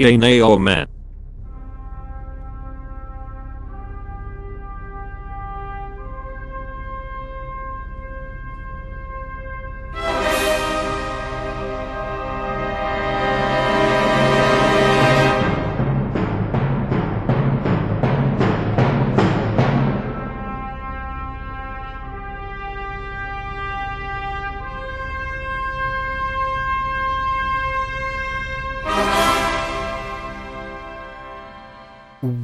Yanawuthi man.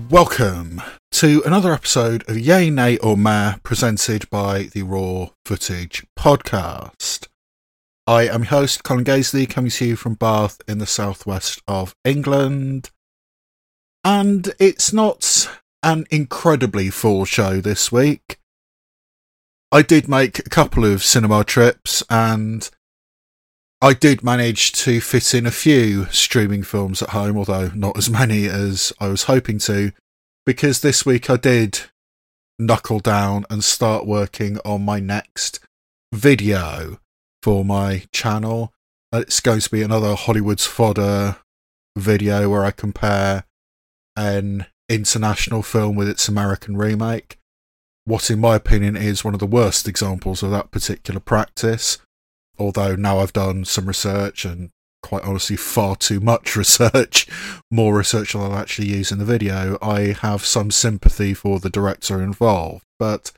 Welcome to another episode of Yay, Nay or Meh, presented by the Raw Footage Podcast. I am your host, Colin Gaisley, coming to you from Bath in the southwest of England. And it's not an incredibly full show this week. I did make a couple of cinema trips and I did manage to fit in a few streaming films at home, although not as many as I was hoping to. Because this week I did knuckle down and start working on my next video for my channel. It's going to be another Hollywood's Fodder video where I compare an international film with its American remake. What, in my opinion, is one of the worst examples of that particular practice. Although now I've done some research and quite honestly far too much research, more research than I'll actually use in the video, I have some sympathy for the director involved. But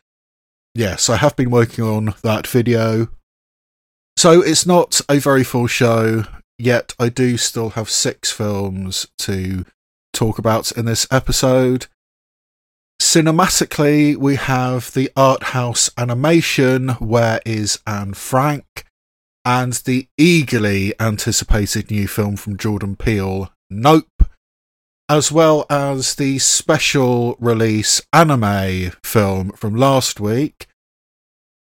yes, I have been working on that video. So it's not a very full show, yet I do still have 6 films to talk about in this episode. Cinematically, we have the art house animation Where Is Anne Frank? And the eagerly anticipated new film from Jordan Peele, Nope, as well as the special release anime film from last week,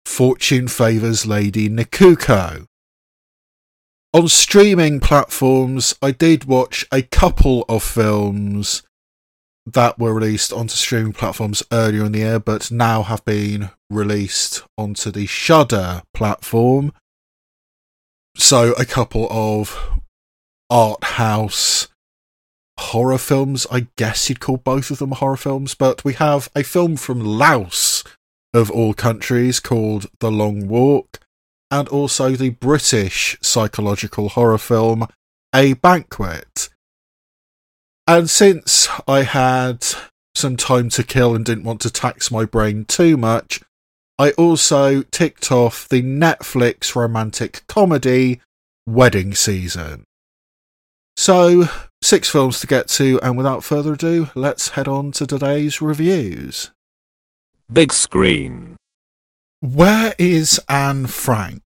Fortune Favours Lady Nikuko. On streaming platforms, I did watch a couple of films that were released onto streaming platforms earlier in the year, but now have been released onto the Shudder platform. So a couple of art house horror films, I guess you'd call both of them horror films, but we have a film from Laos, of all countries, called The Long Walk, and also the British psychological horror film, A Banquet. And since I had some time to kill and didn't want to tax my brain too much, I also ticked off the Netflix romantic comedy Wedding Season. So, 6 films to get to, and without further ado, let's head on to today's reviews. Big Screen. Where Is Anne Frank?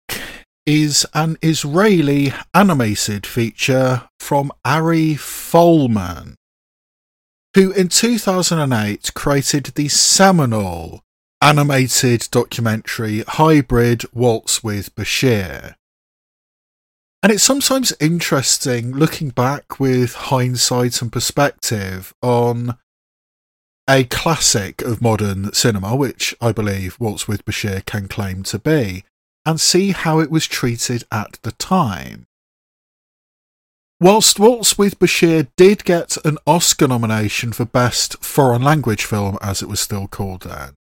Is an Israeli animated feature from Ari Folman, who in 2008 created the seminal animated documentary hybrid Waltz with Bashir. And it's sometimes interesting looking back with hindsight and perspective on a classic of modern cinema, which I believe Waltz with Bashir can claim to be, and see how it was treated at the time. Whilst Waltz with Bashir did get an Oscar nomination for Best Foreign Language Film, as it was still called then,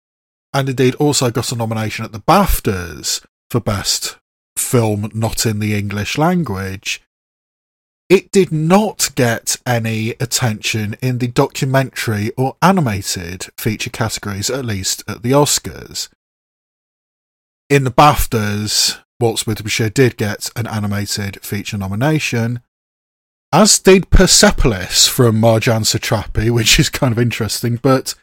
and indeed also got a nomination at the BAFTAs for Best Film Not in the English Language, it did not get any attention in the documentary or animated feature categories, at least at the Oscars. In the BAFTAs, Waltz with Bashir did get an animated feature nomination, as did Persepolis from Marjan Satrapi, which is kind of interesting, but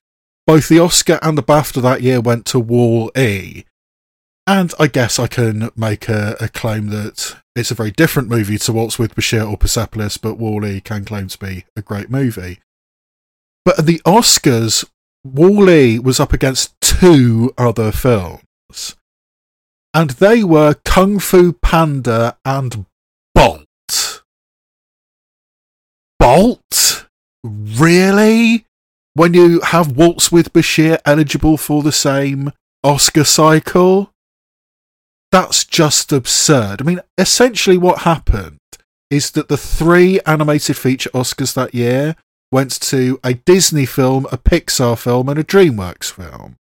both the Oscar and the BAFTA that year went to Wall-E. And I guess I can make a claim that it's a very different movie to Waltz with Bashir or Persepolis, but Wall-E can claim to be a great movie. But at the Oscars, Wall-E was up against 2 other films. And they were Kung Fu Panda and Bolt. Bolt? Really? When you have Waltz with Bashir eligible for the same Oscar cycle? That's just absurd. I mean, essentially what happened is that the three animated feature Oscars that year went to a Disney film, a Pixar film, and a DreamWorks film.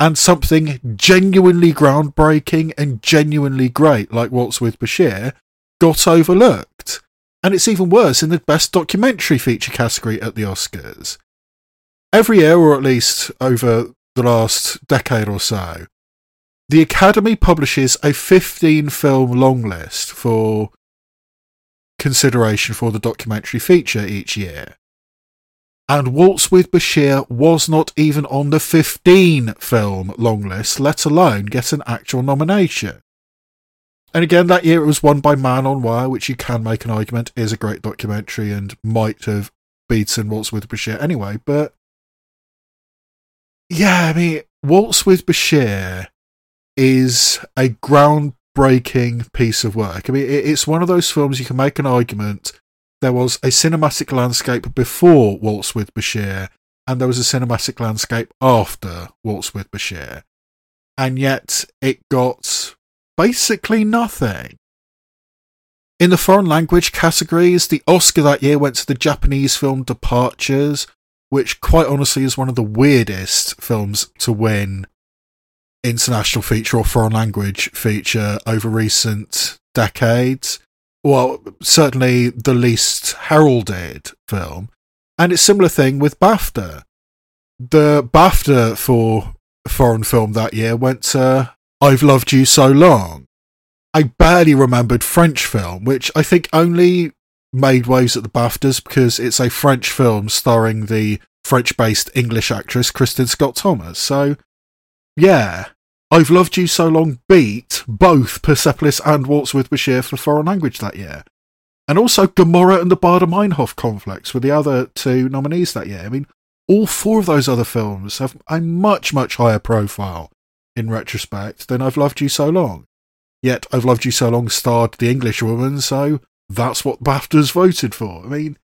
And something genuinely groundbreaking and genuinely great, like Waltz with Bashir, got overlooked. And it's even worse in the Best Documentary Feature category at the Oscars. Every year, or at least over the last decade or so, the Academy publishes a 15-film long list for consideration for the documentary feature each year. And Waltz with Bashir was not even on the 15-film long list, let alone get an actual nomination. And again, that year it was won by Man on Wire, which you can make an argument is a great documentary and might have beaten Waltz with Bashir anyway. But yeah, I mean, Waltz with Bashir is a groundbreaking piece of work. I mean, it's one of those films you can make an argument. There was a cinematic landscape before Waltz with Bashir, and there was a cinematic landscape after Waltz with Bashir. And yet it got basically nothing. In the foreign language categories, the Oscar that year went to the Japanese film Departures, which quite honestly is one of the weirdest films to win international feature or foreign language feature over recent decades. Well, certainly the least heralded film. And it's a similar thing with BAFTA. The BAFTA for foreign film that year went to I've Loved You So Long, a barely remembered French film, which I think only made waves at the BAFTAs because it's a French film starring the French-based English actress Kristen Scott Thomas. So, yeah, I've Loved You So Long beat both Persepolis and Waltz with Bashir for foreign language that year. And also Gomorrah and the Baader-Meinhof Complex were the other two nominees that year. I mean, all four of those other films have a much, much higher profile in retrospect than I've Loved You So Long. Yet I've Loved You So Long starred the Englishwoman, so that's what BAFTA's voted for. I mean,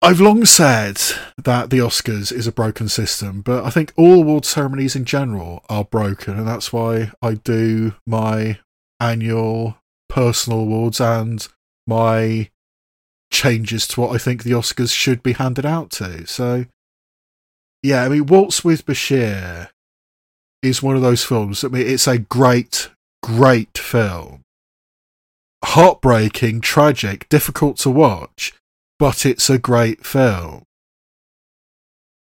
I've long said that the Oscars is a broken system, but I think all award ceremonies in general are broken, and that's why I do my annual personal awards and my changes to what I think the Oscars should be handed out to. So, yeah, I mean, Waltz with Bashir is one of those films. I mean, it's a great, great film. Heartbreaking, tragic, difficult to watch, but it's a great film.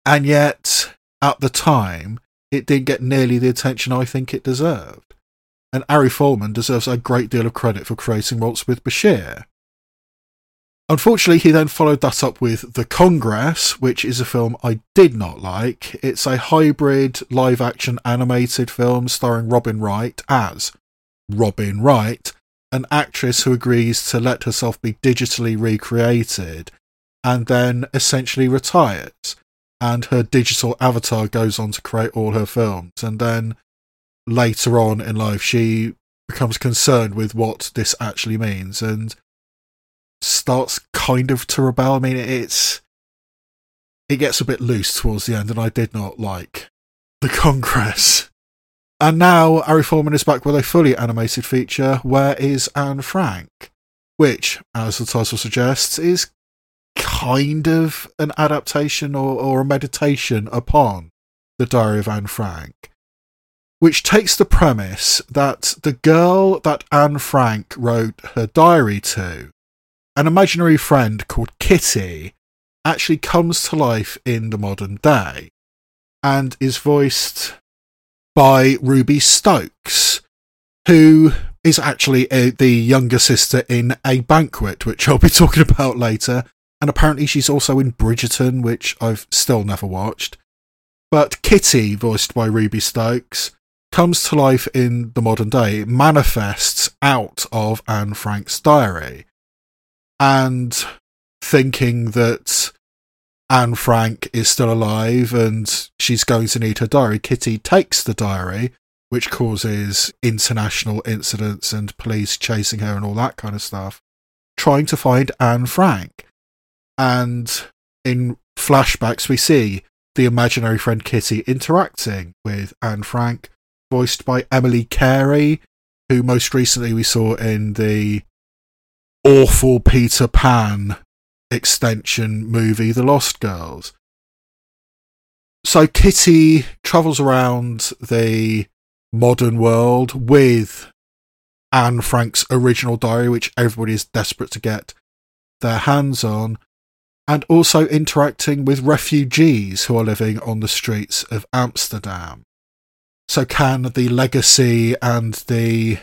And yet, at the time, it didn't get nearly the attention I think it deserved. And Ari Folman deserves a great deal of credit for creating Waltz with Bashir. Unfortunately, he then followed that up with The Congress, which is a film I did not like. It's a hybrid live-action animated film starring Robin Wright as Robin Wright, an actress who agrees to let herself be digitally recreated and then essentially retires, and her digital avatar goes on to create all her films, and then later on in life she becomes concerned with what this actually means and starts kind of to rebel. I mean, it gets a bit loose towards the end, and I did not like The Congress. And now Ari Folman is back with a fully animated feature, Where Is Anne Frank? Which, as the title suggests, is kind of an adaptation or a meditation upon The Diary of Anne Frank, which takes the premise that the girl that Anne Frank wrote her diary to, an imaginary friend called Kitty, actually comes to life in the modern day and is voiced by Ruby Stokes, who is actually the younger sister in A Banquet, which I'll be talking about later, and apparently she's also in Bridgerton, which I've still never watched. But Kitty, voiced by Ruby Stokes, comes to life in the modern day. It manifests out of Anne Frank's diary, and thinking that Anne Frank is still alive and she's going to need her diary, Kitty takes the diary, which causes international incidents and police chasing her and all that kind of stuff, trying to find Anne Frank. And in flashbacks, we see the imaginary friend Kitty interacting with Anne Frank, voiced by Emily Carey, who most recently we saw in the awful Peter Pan extension movie, The Lost Girls. So Kitty travels around the modern world with Anne Frank's original diary, which everybody is desperate to get their hands on, and also interacting with refugees who are living on the streets of Amsterdam. So can the legacy and the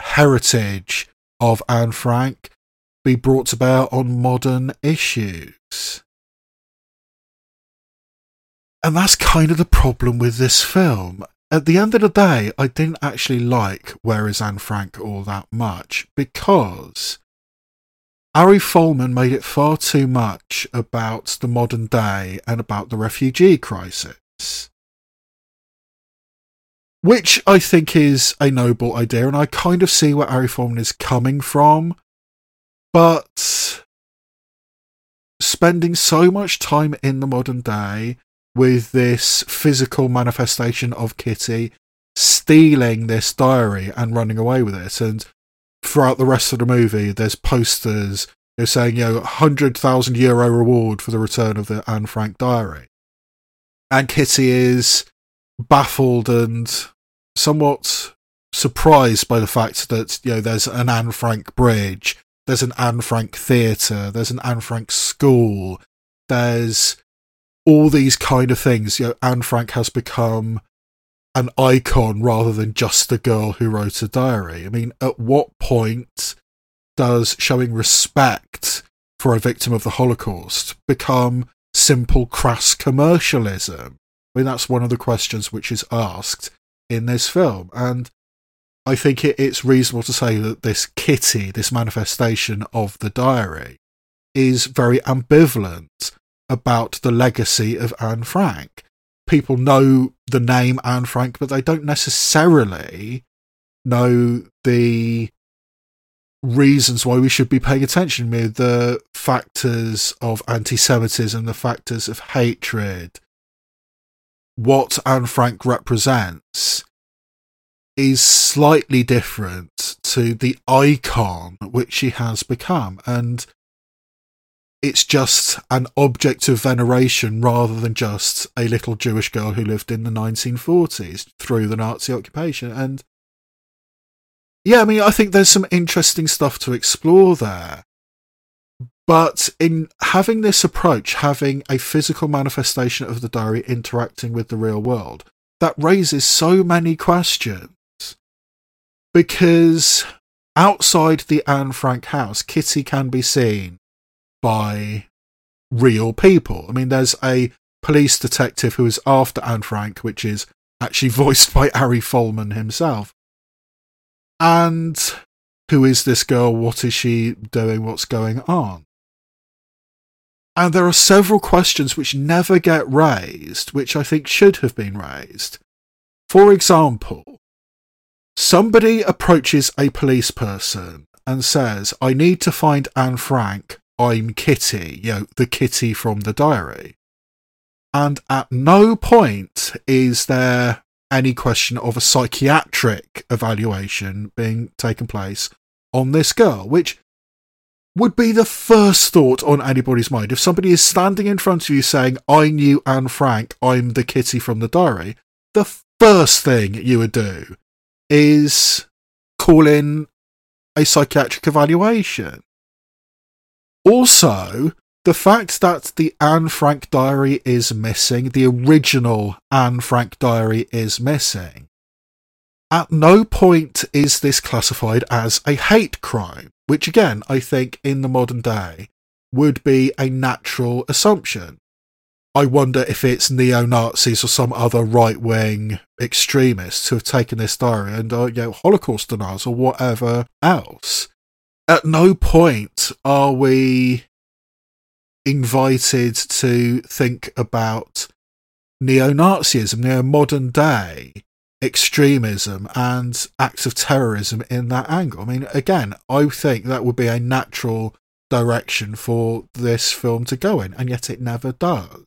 heritage of Anne Frank be brought to bear on modern issues? And that's kind of the problem with this film. At the end of the day, I didn't actually like Where Is Anne Frank all that much, because Ari Folman made it far too much about the modern day and about the refugee crisis, which I think is a noble idea, and I kind of see where Ari Folman is coming from, but spending so much time in the modern day with this physical manifestation of Kitty stealing this diary and running away with it, and throughout the rest of the movie there's posters saying, you know, €100,000 reward for the return of the Anne Frank diary, and Kitty is baffled and somewhat surprised by the fact that, you know, there's an Anne Frank bridge, there's an Anne Frank theatre, there's an Anne Frank school, there's all these kind of things. You know, Anne Frank has become an icon rather than just the girl who wrote a diary. I mean, at what point does showing respect for a victim of the Holocaust become simple, crass commercialism? I mean, that's one of the questions which is asked in this film. And I think it's reasonable to say that this Kitty, this manifestation of the diary, is very ambivalent about the legacy of Anne Frank. People know the name Anne Frank, but they don't necessarily know the reasons why we should be paying attention, with the factors of anti-Semitism, the factors of hatred. What Anne Frank represents is slightly different to the icon which she has become, and it's just an object of veneration rather than just a little Jewish girl who lived in the 1940s through the Nazi occupation. And yeah, I mean, I think there's some interesting stuff to explore there. But in having this approach, having a physical manifestation of the diary interacting with the real world, that raises so many questions. Because outside the Anne Frank house, Kitty can be seen by real people. I mean, there's a police detective who is after Anne Frank, which is actually voiced by Ari Folman himself. And who is this girl? What is she doing? What's going on? And there are several questions which never get raised, which I think should have been raised. For example, somebody approaches a police person and says, I need to find Anne Frank, I'm Kitty, you know, the Kitty from the diary. And at no point is there any question of a psychiatric evaluation being taken place on this girl, which would be the first thought on anybody's mind. If somebody is standing in front of you saying, I knew Anne Frank, I'm the Kitty from the diary, the first thing you would do is call in a psychiatric evaluation. Also, the fact that the Anne Frank diary is missing, the original Anne Frank diary is missing, at no point is this classified as a hate crime, which again, I think in the modern day would be a natural assumption. I wonder if it's neo-Nazis or some other right-wing extremists who have taken this diary and are, you know, Holocaust deniers or whatever else. At no point are we invited to think about neo-Nazism, neo-modern day extremism and acts of terrorism in that angle. I mean, again, I think that would be a natural direction for this film to go in, and yet it never does.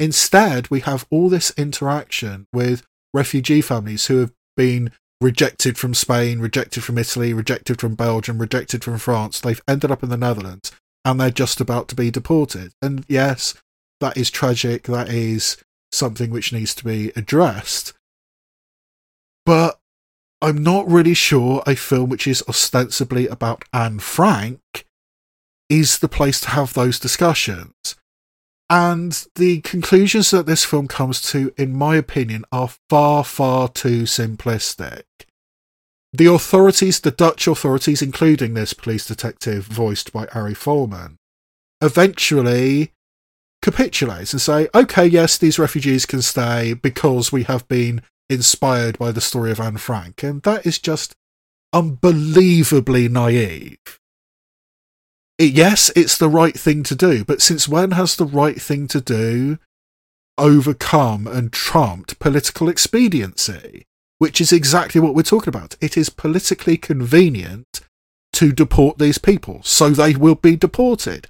Instead, we have all this interaction with refugee families who have been rejected from Spain, rejected from Italy, rejected from Belgium, rejected from France. They've ended up in the Netherlands and they're just about to be deported. And yes, that is tragic. That is something which needs to be addressed. But I'm not really sure a film which is ostensibly about Anne Frank is the place to have those discussions. And the conclusions that this film comes to, in my opinion, are far, far too simplistic. The authorities, the Dutch authorities, including this police detective voiced by Ari Folman, eventually capitulates and say, okay, yes, these refugees can stay because we have been inspired by the story of Anne Frank. And that is just unbelievably naive. Yes, it's the right thing to do, but since when has the right thing to do overcome and trumped political expediency? Which is exactly what we're talking about. It is politically convenient to deport these people, so they will be deported.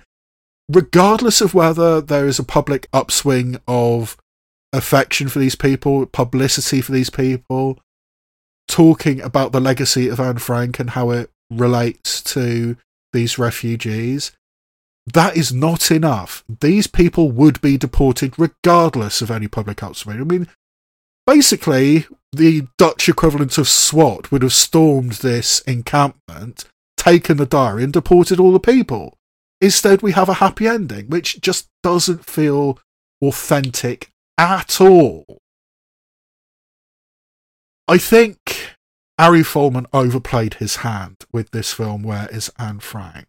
Regardless of whether there is a public upswing of affection for these people, publicity for these people, talking about the legacy of Anne Frank and how it relates to these refugees, that is not enough. These people would be deported regardless of any public upswing. I mean, basically, the Dutch equivalent of SWAT would have stormed this encampment, taken the diary, and deported all the people. Instead, we have a happy ending, which just doesn't feel authentic at all. I think Ari Folman overplayed his hand with this film, Where Is Anne Frank?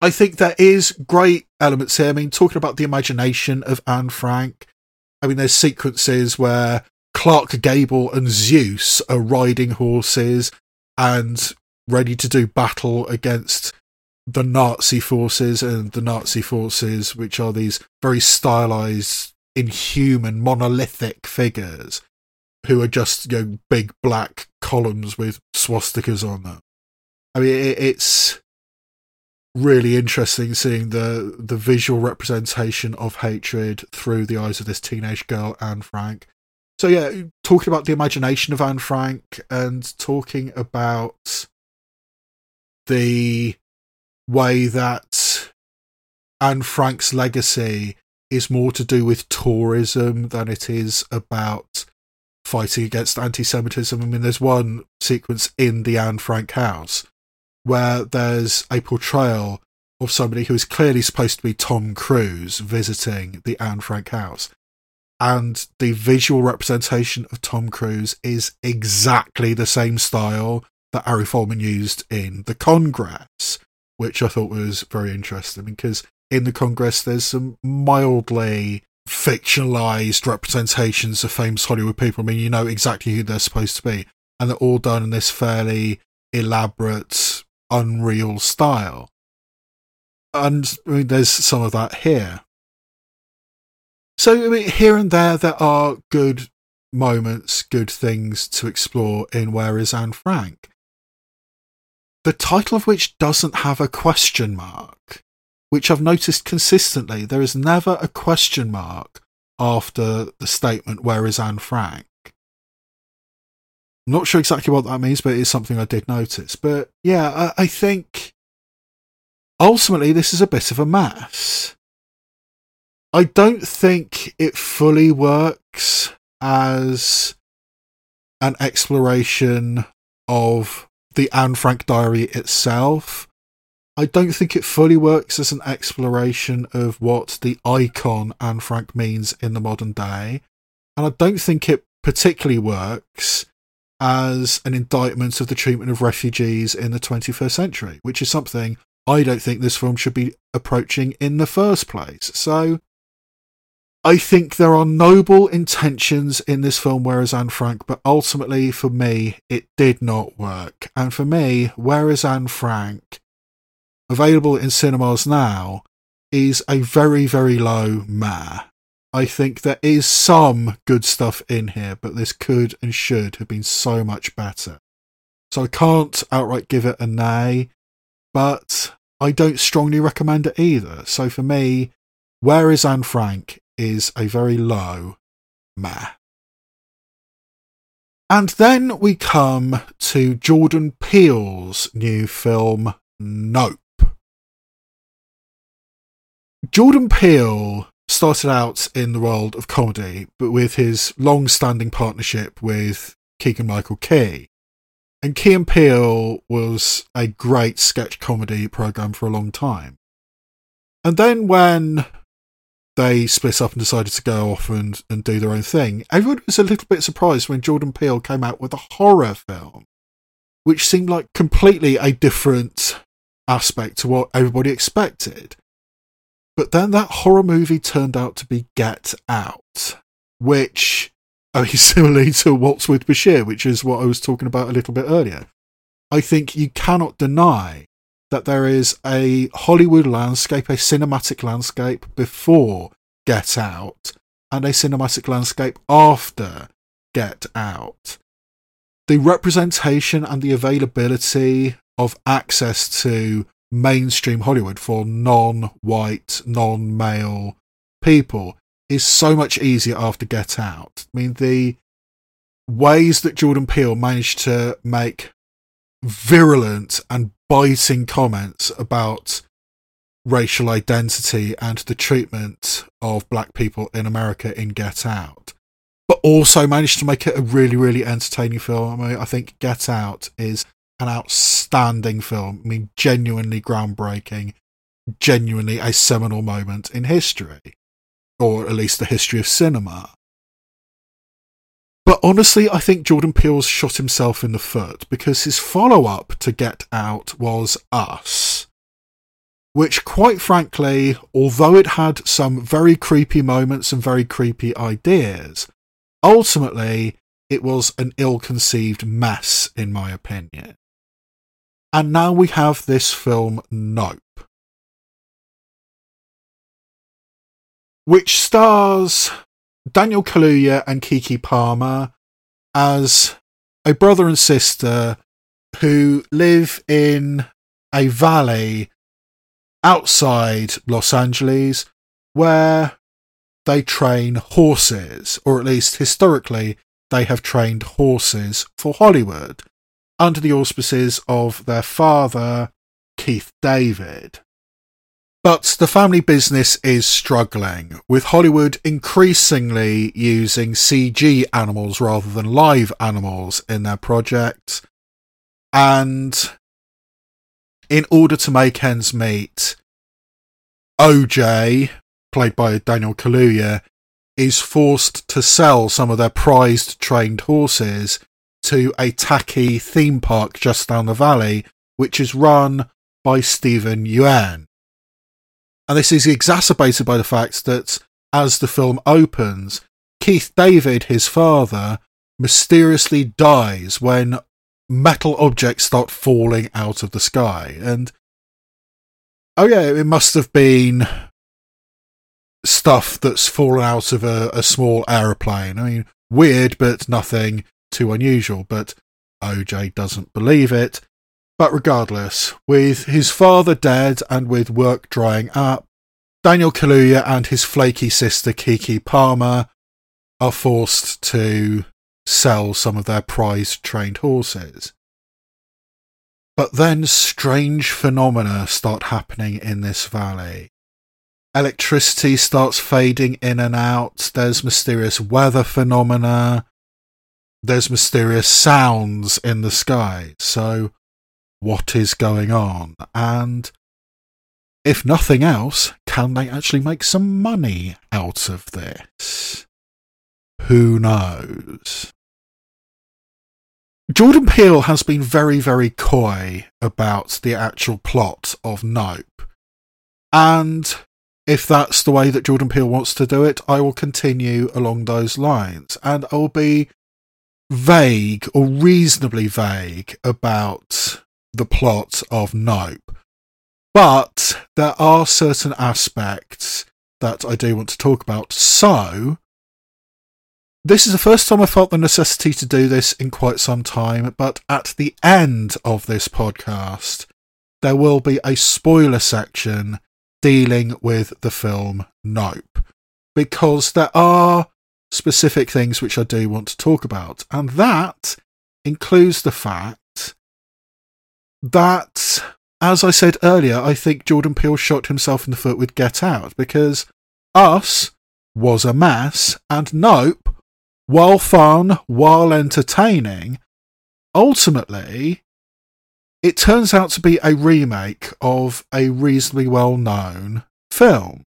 I think there is great elements here. I mean, talking about the imagination of Anne Frank, I mean, there's sequences where Clark Gable and Zeus are riding horses and ready to do battle against the Nazi forces, and the Nazi forces, which are these very stylized, inhuman, monolithic figures, who are just, you know, big black columns with swastikas on them. I mean, it's really interesting seeing the visual representation of hatred through the eyes of this teenage girl, Anne Frank. So yeah, talking about the imagination of Anne Frank and talking about the way that Anne Frank's legacy is more to do with tourism than it is about fighting against anti-Semitism. I mean, there's one sequence in the Anne Frank house where there's a portrayal of somebody who is clearly supposed to be Tom Cruise visiting the Anne Frank house. And the visual representation of Tom Cruise is exactly the same style that Ari Folman used in The Congress, which I thought was very interesting, because in The Congress there's some mildly fictionalized representations of famous Hollywood people. I mean, you know exactly who they're supposed to be, and they're all done in this fairly elaborate, unreal style. And I mean, there's some of that here. So I mean, here and there are good moments, good things to explore in Where Is Anne Frank? The title of which doesn't have a question mark, which I've noticed consistently. There is never a question mark after the statement, Where is Anne Frank? I'm not sure exactly what that means, but it's something I did notice. But yeah, I think ultimately this is a bit of a mess. I don't think it fully works as an exploration of the Anne Frank diary itself. I don't think it fully works as an exploration of what the icon Anne Frank means in the modern day. And I don't think it particularly works as an indictment of the treatment of refugees in the 21st century, which is something I don't think this film should be approaching in the first place. So I think there are noble intentions in this film, Where is Anne Frank? But ultimately, for me, it did not work. And for me, Where is Anne Frank? Available in cinemas now, is a very, very low meh. I think there is some good stuff in here, but this could and should have been so much better. So I can't outright give it a nay, but I don't strongly recommend it either. So for me, Where is Anne Frank? Is a very low meh. And then we come to Jordan Peele's new film, Nope. Jordan Peele started out in the world of comedy, but with his long-standing partnership with Keegan-Michael Key. And Key and Peele was a great sketch comedy programme for a long time. And then when they split up and decided to go off and do their own thing, everyone was a little bit surprised when Jordan Peele came out with a horror film, which seemed like completely a different aspect to what everybody expected. But then that horror movie turned out to be Get Out, which, I mean, similarly to Waltz with Bashir, which is what I was talking about a little bit earlier, I think you cannot deny that there is a Hollywood landscape, a cinematic landscape before Get Out, and a cinematic landscape after Get Out. The representation and the availability of access to mainstream Hollywood for non-white, non-male people is so much easier after Get Out. I mean, the ways that Jordan Peele managed to make virulent and biting comments about racial identity and the treatment of black people in America in Get Out, but also managed to make it a really, really entertaining film. I mean, I think Get Out is an outstanding film. I mean, genuinely groundbreaking, genuinely a seminal moment in history, or at least the history of cinema. But honestly, I think Jordan Peele's shot himself in the foot, because his follow-up to Get Out was Us, which, quite frankly, although it had some very creepy moments and very creepy ideas, ultimately it was an ill-conceived mess, in my opinion. And now we have this film, Nope, which stars Daniel Kaluuya and Keke Palmer as a brother and sister who live in a valley outside Los Angeles where they train horses, or at least historically they have trained horses for Hollywood, under the auspices of their father, Keith David. But the family business is struggling, with Hollywood increasingly using CG animals rather than live animals in their projects. And in order to make ends meet, OJ, played by Daniel Kaluuya, is forced to sell some of their prized trained horses to a tacky theme park just down the valley, which is run by Stephen Yeun. And this is exacerbated by the fact that, as the film opens, Keith David, his father, mysteriously dies when metal objects start falling out of the sky. And, oh yeah, it must have been stuff that's fallen out of a small aeroplane. I mean, weird, but nothing too unusual. But OJ doesn't believe it. But regardless, with his father dead and with work drying up, Daniel Kaluuya and his flaky sister Keke Palmer are forced to sell some of their prized trained horses. But then strange phenomena start happening in this valley. Electricity starts fading in and out, there's mysterious weather phenomena, there's mysterious sounds in the sky, so what is going on? And if nothing else, can they actually make some money out of this? Who knows? Jordan Peele has been very, very coy about the actual plot of Nope. And if that's the way that Jordan Peele wants to do it, I will continue along those lines. And I will be vague, or reasonably vague, about the plot of Nope, but there are certain aspects that I do want to talk about. So this is the first time I felt the necessity to do this in quite some time, but at the end of this podcast there will be a spoiler section dealing with the film Nope, because there are specific things which I do want to talk about. And that includes the fact that, as I said earlier, I think Jordan Peele shot himself in the foot with Get Out, because Us was a mess, and Nope, while fun, while entertaining, ultimately it turns out to be a remake of a reasonably well-known film.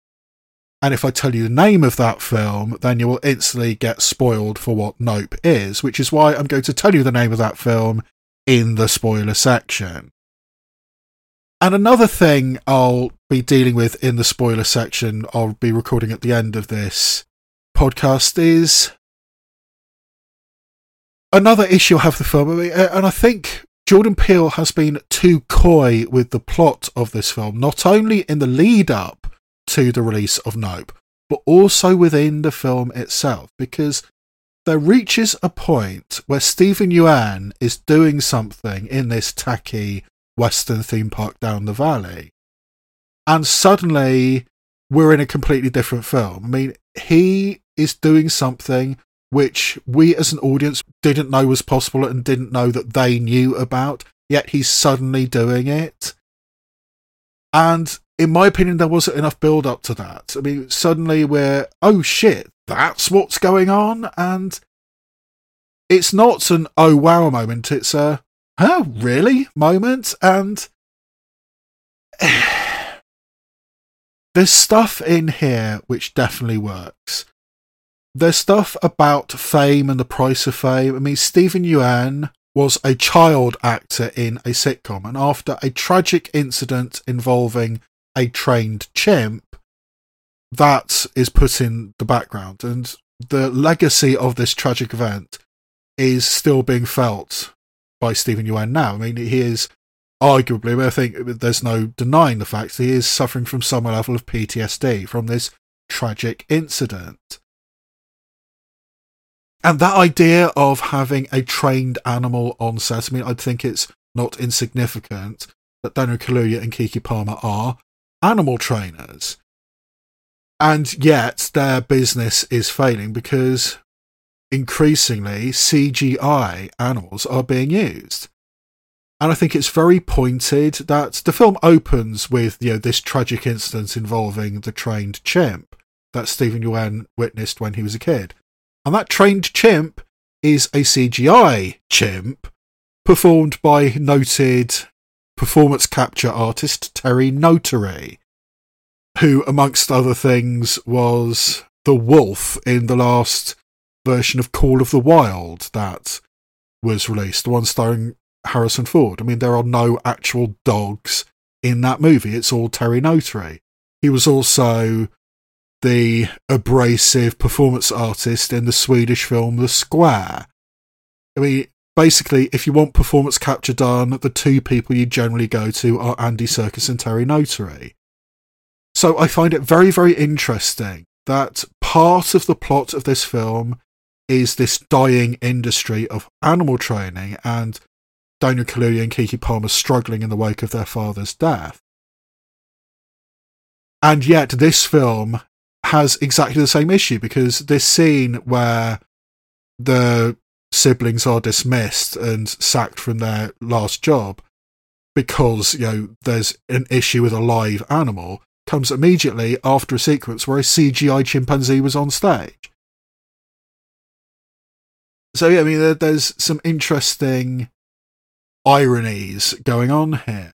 And if I tell you the name of that film, then you will instantly get spoiled for what Nope is, which is why I'm going to tell you the name of that film in the spoiler section. And another thing I'll be dealing with in the spoiler section, I'll be recording at the end of this podcast, is another issue I have with the film. And I think Jordan Peele has been too coy with the plot of this film, not only in the lead up to the release of Nope, but also within the film itself, because there reaches a point where Stephen Yeun is doing something in this tacky Western theme park down the valley, and suddenly we're in a completely different film. I mean, he is doing something which we as an audience didn't know was possible and didn't know that they knew about, yet he's suddenly doing it. And in my opinion, there wasn't enough build-up to that. I mean, suddenly we're, oh shit, that's what's going on? And it's not an oh wow moment, it's a, huh, really? Moment? And there's stuff in here which definitely works. There's stuff about fame and the price of fame. I mean, Stephen Yeun was a child actor in a sitcom, and after a tragic incident involving a trained chimp, that is put in the background. And the legacy of this tragic event is still being felt by Stephen Yeun now. I mean, he is arguably, I think there's no denying the fact, he is suffering from some level of PTSD from this tragic incident. And that idea of having a trained animal on set, I mean, I think it's not insignificant that Daniel Kaluuya and Keke Palmer are animal trainers. And yet their business is failing because increasingly CGI animals are being used. And I think it's very pointed that the film opens with, you know, this tragic incident involving the trained chimp that Stephen Yeun witnessed when he was a kid. And that trained chimp is a CGI chimp performed by noted performance capture artist Terry Notary, who, amongst other things, was the wolf in the last version of Call of the Wild that was released, the one starring Harrison Ford. I mean, there are no actual dogs in that movie. It's all Terry Notary. He was also the abrasive performance artist in the Swedish film The Square. I mean, basically, if you want performance capture done, the two people you generally go to are Andy Serkis and Terry Notary. So I find it very, very interesting that part of the plot of this film is this dying industry of animal training and Daniel Kaluuya and Keke Palmer struggling in the wake of their father's death. And yet this film has exactly the same issue, because this scene where the siblings are dismissed and sacked from their last job because, you know, there's an issue with a live animal comes immediately after a sequence where a CGI chimpanzee was on stage. So yeah, I mean, there's some interesting ironies going on here.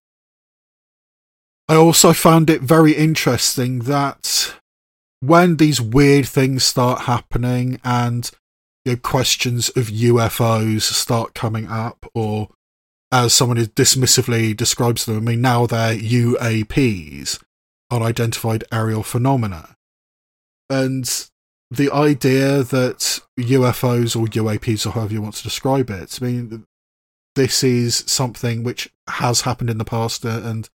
I also found it very interesting that when these weird things start happening and, you know, questions of UFOs start coming up, or as someone who dismissively describes them, I mean, now they're UAPs, unidentified aerial phenomena. And the idea that UFOs or UAPs, or however you want to describe it, I mean, this is something which has happened in the past, and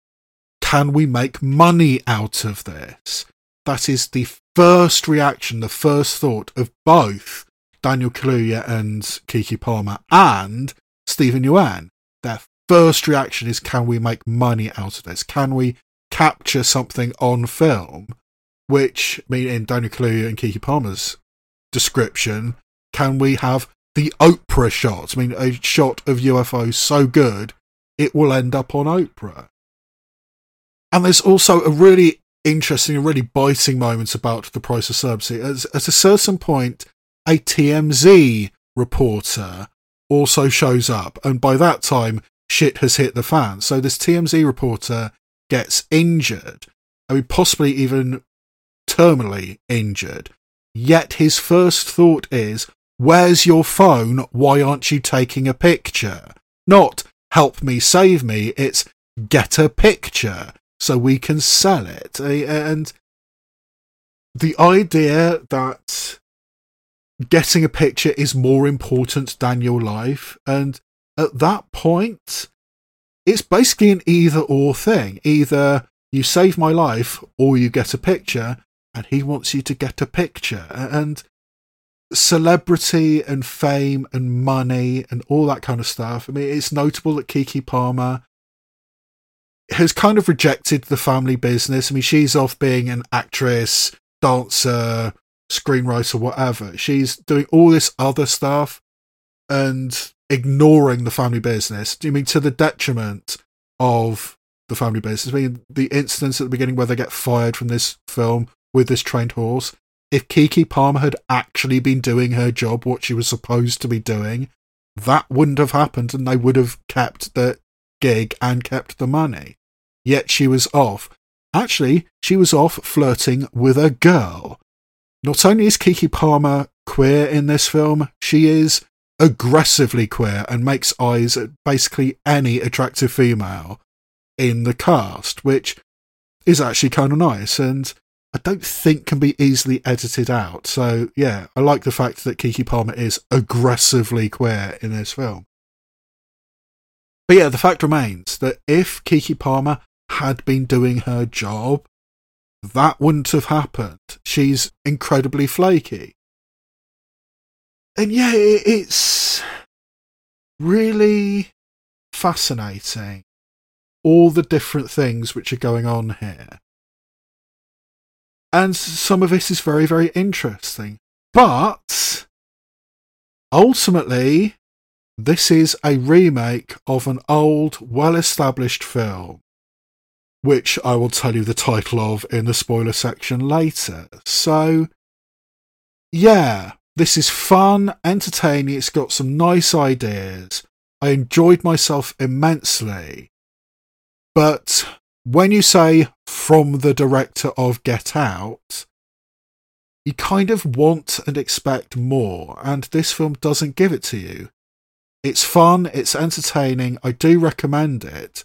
can we make money out of this? That is the first reaction, the first thought of both Daniel Kaluuya and Keke Palmer and Stephen Yeun. Their first reaction is, can we make money out of this? Can we capture something on film? Which, I mean, in Daniel Kaluuya and Keke Palmer's description, can we have the Oprah shots? I mean, a shot of UFOs so good, it will end up on Oprah. And there's also a really interesting and really biting moments about the price of celibacy. At a certain point, a TMZ reporter also shows up, and by that time, shit has hit the fan. So this TMZ reporter gets injured, I mean, possibly even terminally injured, yet his first thought is, where's your phone? Why aren't you taking a picture? Not, help me, save me, it's get a picture so we can sell it. And the idea that getting a picture is more important than your life, and at that point, it's basically an either-or thing. Either you save my life or you get a picture, and he wants you to get a picture. And celebrity and fame and money and all that kind of stuff. I mean, it's notable that Keke Palmer has kind of rejected the family business. I mean, she's off being an actress, dancer, screenwriter, whatever. She's doing all this other stuff and ignoring the family business. Do you mean to the detriment of the family business? I mean, the instance at the beginning where they get fired from this film with this trained horse. If Keke Palmer had actually been doing her job, what she was supposed to be doing, that wouldn't have happened, and they would have kept the gig and kept the money. Yet she was off. Actually, she was off flirting with a girl. Not only is Keke Palmer queer in this film, she is aggressively queer and makes eyes at basically any attractive female in the cast, which is actually kind of nice and I don't think can be easily edited out. So, yeah, I like the fact that Keke Palmer is aggressively queer in this film. But, yeah, the fact remains that if Keke Palmer had been doing her job, that wouldn't have happened. She's incredibly flaky. And, yeah, it's really fascinating, all the different things which are going on here. And some of this is very, very interesting. But ultimately, this is a remake of an old, well-established film, which I will tell you the title of in the spoiler section later. So, yeah, this is fun, entertaining, it's got some nice ideas. I enjoyed myself immensely. But when you say from the director of Get Out, you kind of want and expect more, and this film doesn't give it to you. It's fun, it's entertaining, I do recommend it,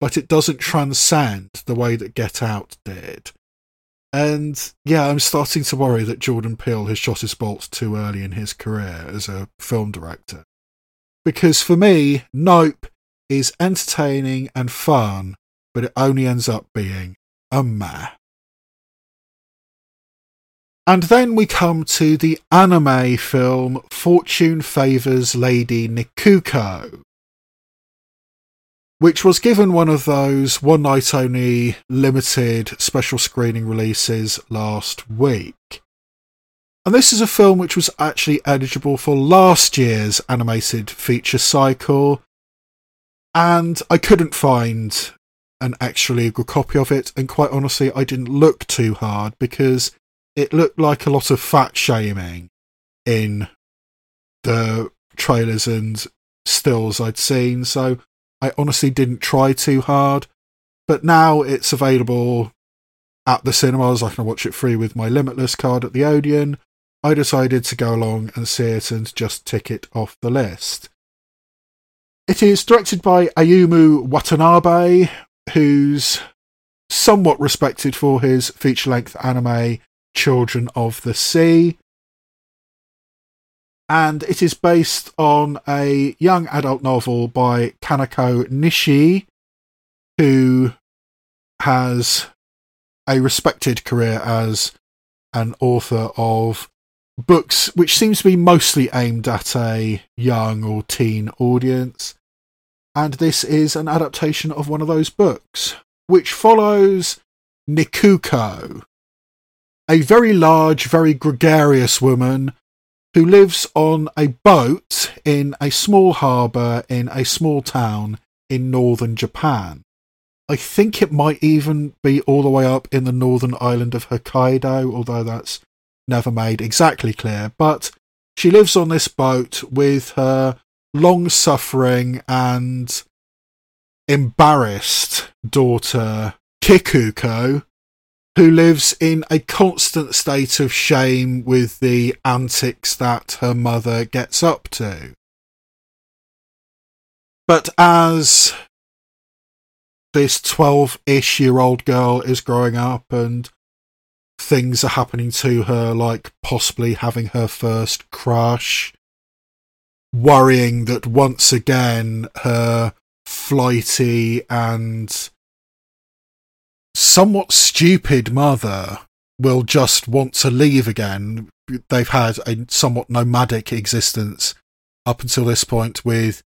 but it doesn't transcend the way that Get Out did. And yeah, I'm starting to worry that Jordan Peele has shot his bolt too early in his career as a film director. Because for me, Nope is entertaining and fun, but it only ends up being a meh. And then we come to the anime film Fortune Favours Lady Nikuko, which was given one of those one-night-only limited special screening releases last week. And this is a film which was actually eligible for last year's animated feature cycle, and I couldn't find an extra legal copy of it, and quite honestly I didn't look too hard because it looked like a lot of fat shaming in the trailers and stills I'd seen, so I honestly didn't try too hard. But now it's available at the cinemas, I can watch it free with my Limitless card at the Odeon. I decided to go along and see it and just tick it off the list. It is directed by Ayumu Watanabe, who's somewhat respected for his feature-length anime Children of the Sea, and it is based on a young adult novel by Kanako Nishi, who has a respected career as an author of books which seems to be mostly aimed at a young or teen audience. And this is an adaptation of one of those books, which follows Nikuko, a very large, very gregarious woman who lives on a boat in a small harbour in a small town in northern Japan. I think it might even be all the way up in the northern island of Hokkaido, although that's never made exactly clear. But she lives on this boat with her long-suffering and embarrassed daughter, Kikuko, who lives in a constant state of shame with the antics that her mother gets up to. But as this 12-ish year old girl is growing up and things are happening to her, like possibly having her first crush, worrying that once again her flighty and somewhat stupid mother will just want to leave again. They've had a somewhat nomadic existence up until this point, with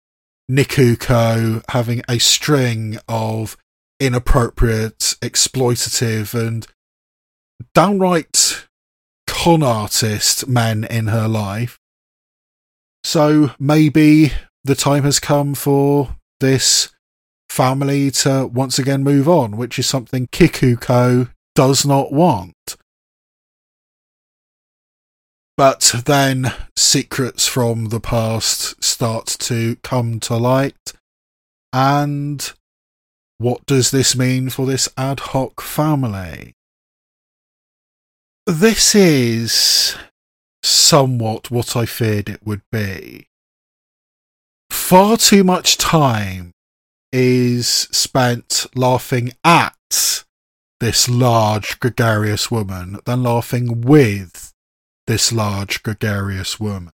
Nikuko having a string of inappropriate, exploitative and downright con artist men in her life. So maybe the time has come for this family to once again move on, which is something Kikuko does not want. But then secrets from the past start to come to light. And what does this mean for this ad hoc family? This is somewhat what I feared it would be. Far too much time is spent laughing at this large, gregarious woman than laughing with this large, gregarious woman.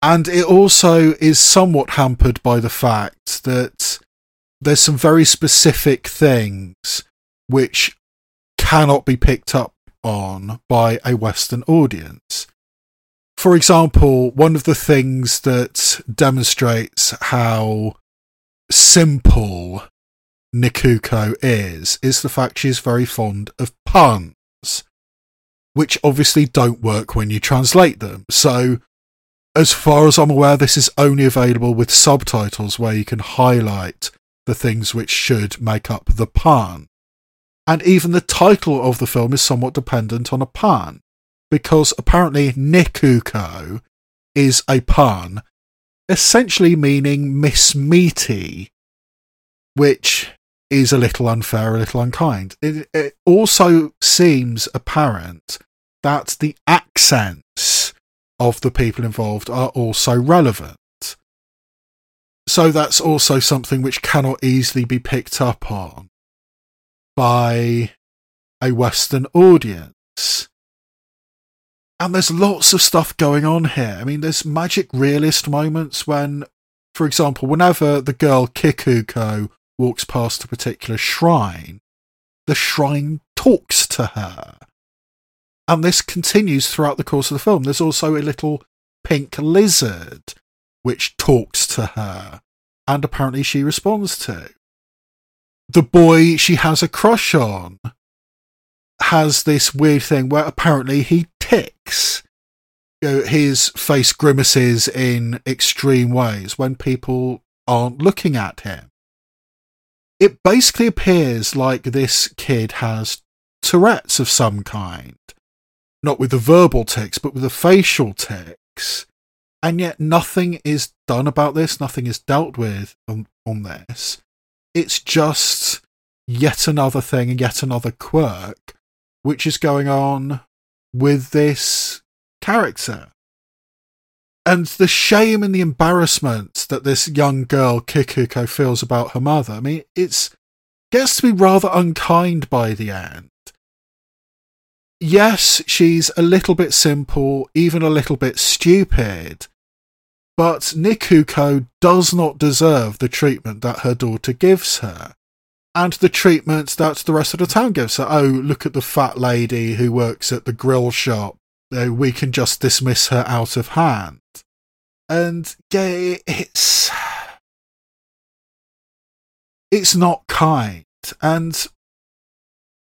And it also is somewhat hampered by the fact that there's some very specific things which cannot be picked up on by a Western audience. For example, one of the things that demonstrates how simple Nikuko is the fact she's very fond of puns, which obviously don't work when you translate them. So, as far as I'm aware, this is only available with subtitles where you can highlight the things which should make up the pun. And even the title of the film is somewhat dependent on a pun, because apparently Nikuko is a pun, essentially meaning Miss Meaty, which is a little unfair, a little unkind. It also seems apparent that the accents of the people involved are also relevant. So that's also something which cannot easily be picked up on by a Western audience. And there's lots of stuff going on here. I mean, there's magic realist moments when, for example, whenever the girl Kikuko walks past a particular shrine, the shrine talks to her. And this continues throughout the course of the film. There's also a little pink lizard which talks to her, and apparently she responds to. The boy she has a crush on has this weird thing where apparently he ticks. His face grimaces in extreme ways when people aren't looking at him. It basically appears like this kid has Tourette's of some kind, not with the verbal tics, but with the facial tics. And yet nothing is done about this. Nothing is dealt with on this. It's just yet another thing and yet another quirk which is going on with this character. And the shame and the embarrassment that this young girl, Kikuko, feels about her mother, I mean, it gets to be rather unkind by the end. Yes, she's a little bit simple, even a little bit stupid, but Nikuko does not deserve the treatment that her daughter gives her, and the treatment that the rest of the town gives her. Oh, look at the fat lady who works at the grill shop. We can just dismiss her out of hand. And yeah, it's not kind. And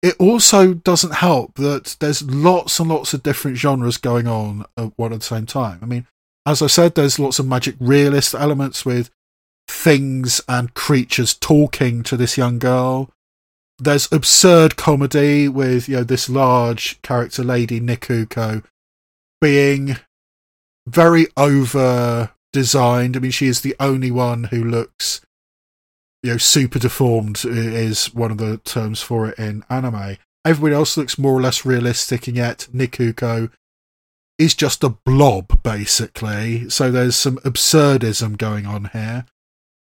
It also doesn't help that there's lots and lots of different genres going on at one at the same time. I mean, as I said, there's lots of magic realist elements with things and creatures talking to this young girl. There's absurd comedy with, you know, this large character lady, Nikuko, being very over-designed. I mean, she is the only one who looks, you know, super deformed is one of the terms for it in anime. Everybody else looks more or less realistic, and yet Nikuko is just a blob, basically. So there's some absurdism going on here.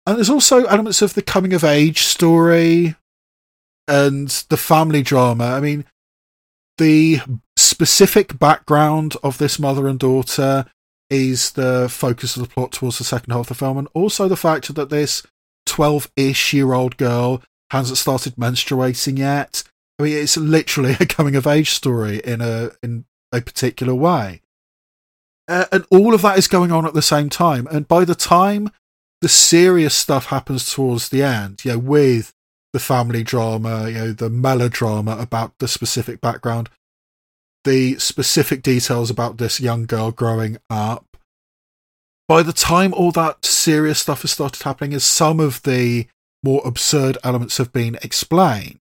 And there's also elements of the coming-of-age story and the family drama. I mean, the specific background of this mother and daughter is the focus of the plot towards the second half of the film, and also the fact that this 12-ish-year-old girl hasn't started menstruating yet. I mean, it's literally a coming-of-age story in a particular way. And all of that is going on at the same time. And by the time the serious stuff happens towards the end, you know, with the family drama, you know, the melodrama about the specific background, the specific details about this young girl growing up, by the time all that serious stuff has started happening, as some of the more absurd elements have been explained,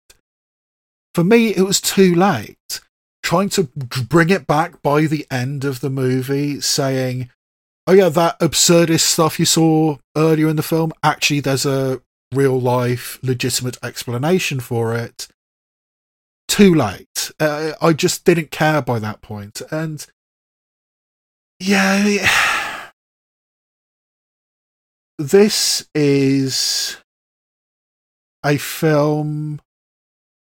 for me, it was too late. Trying to bring it back by the end of the movie, saying, oh yeah, that absurdist stuff you saw earlier in the film, actually there's a real-life, legitimate explanation for it. Too late. I just didn't care by that point. And yeah... this is a film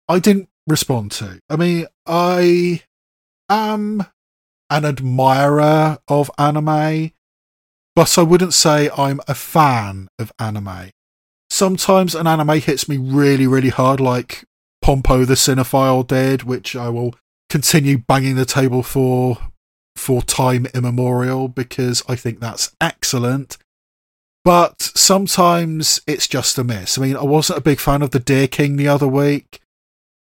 I didn't respond to. I mean, I am an admirer of anime, but I wouldn't say I'm a fan of anime. Sometimes an anime hits me really, really hard, like Pompo the Cinephile did, which I will continue banging the table for time immemorial, because I think that's excellent. But sometimes it's just a miss. I mean, I wasn't a big fan of The Deer King the other week.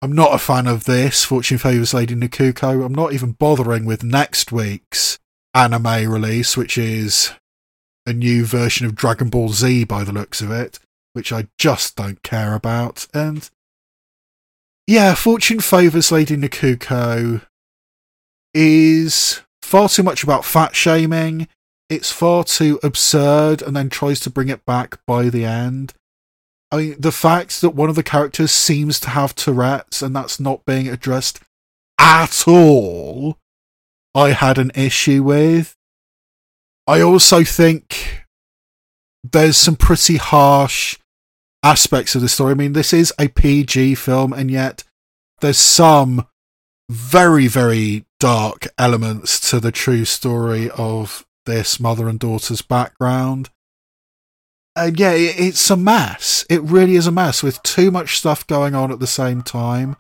I'm not a fan of this, Fortune Favours Lady Nikuko. I'm not even bothering with next week's anime release, which is a new version of Dragon Ball Z by the looks of it, which I just don't care about. And yeah, Fortune Favours Lady Nikuko is far too much about fat shaming. It's far too absurd, and then tries to bring it back by the end. I mean, the fact that one of the characters seems to have Tourette's, and that's not being addressed at all, I had an issue with. I also think there's some pretty harsh aspects of the story. I mean, this is a PG film, and yet there's some very, very dark elements to the true story of this mother and daughter's background. And yeah, it's a mess. It really is a mess, with too much stuff going on at the same time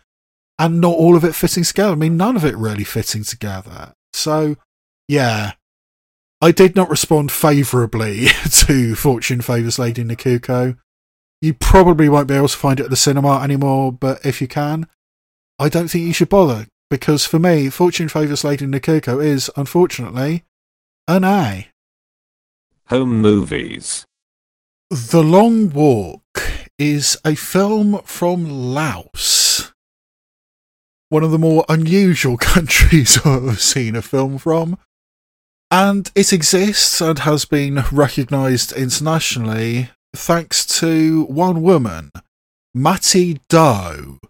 and not all of it fitting together. I mean, none of it really fitting together. So yeah, I did not respond favourably to Fortune Favours Lady Nikuko. You probably won't be able to find it at the cinema anymore, but if you can, I don't think you should bother, because for me, Fortune Favours Lady Nikuko is, unfortunately, an I. Home movies. The Long Walk is a film from Laos, one of the more unusual countries I've seen a film from, and it exists and has been recognised internationally thanks to one woman, Mati Do,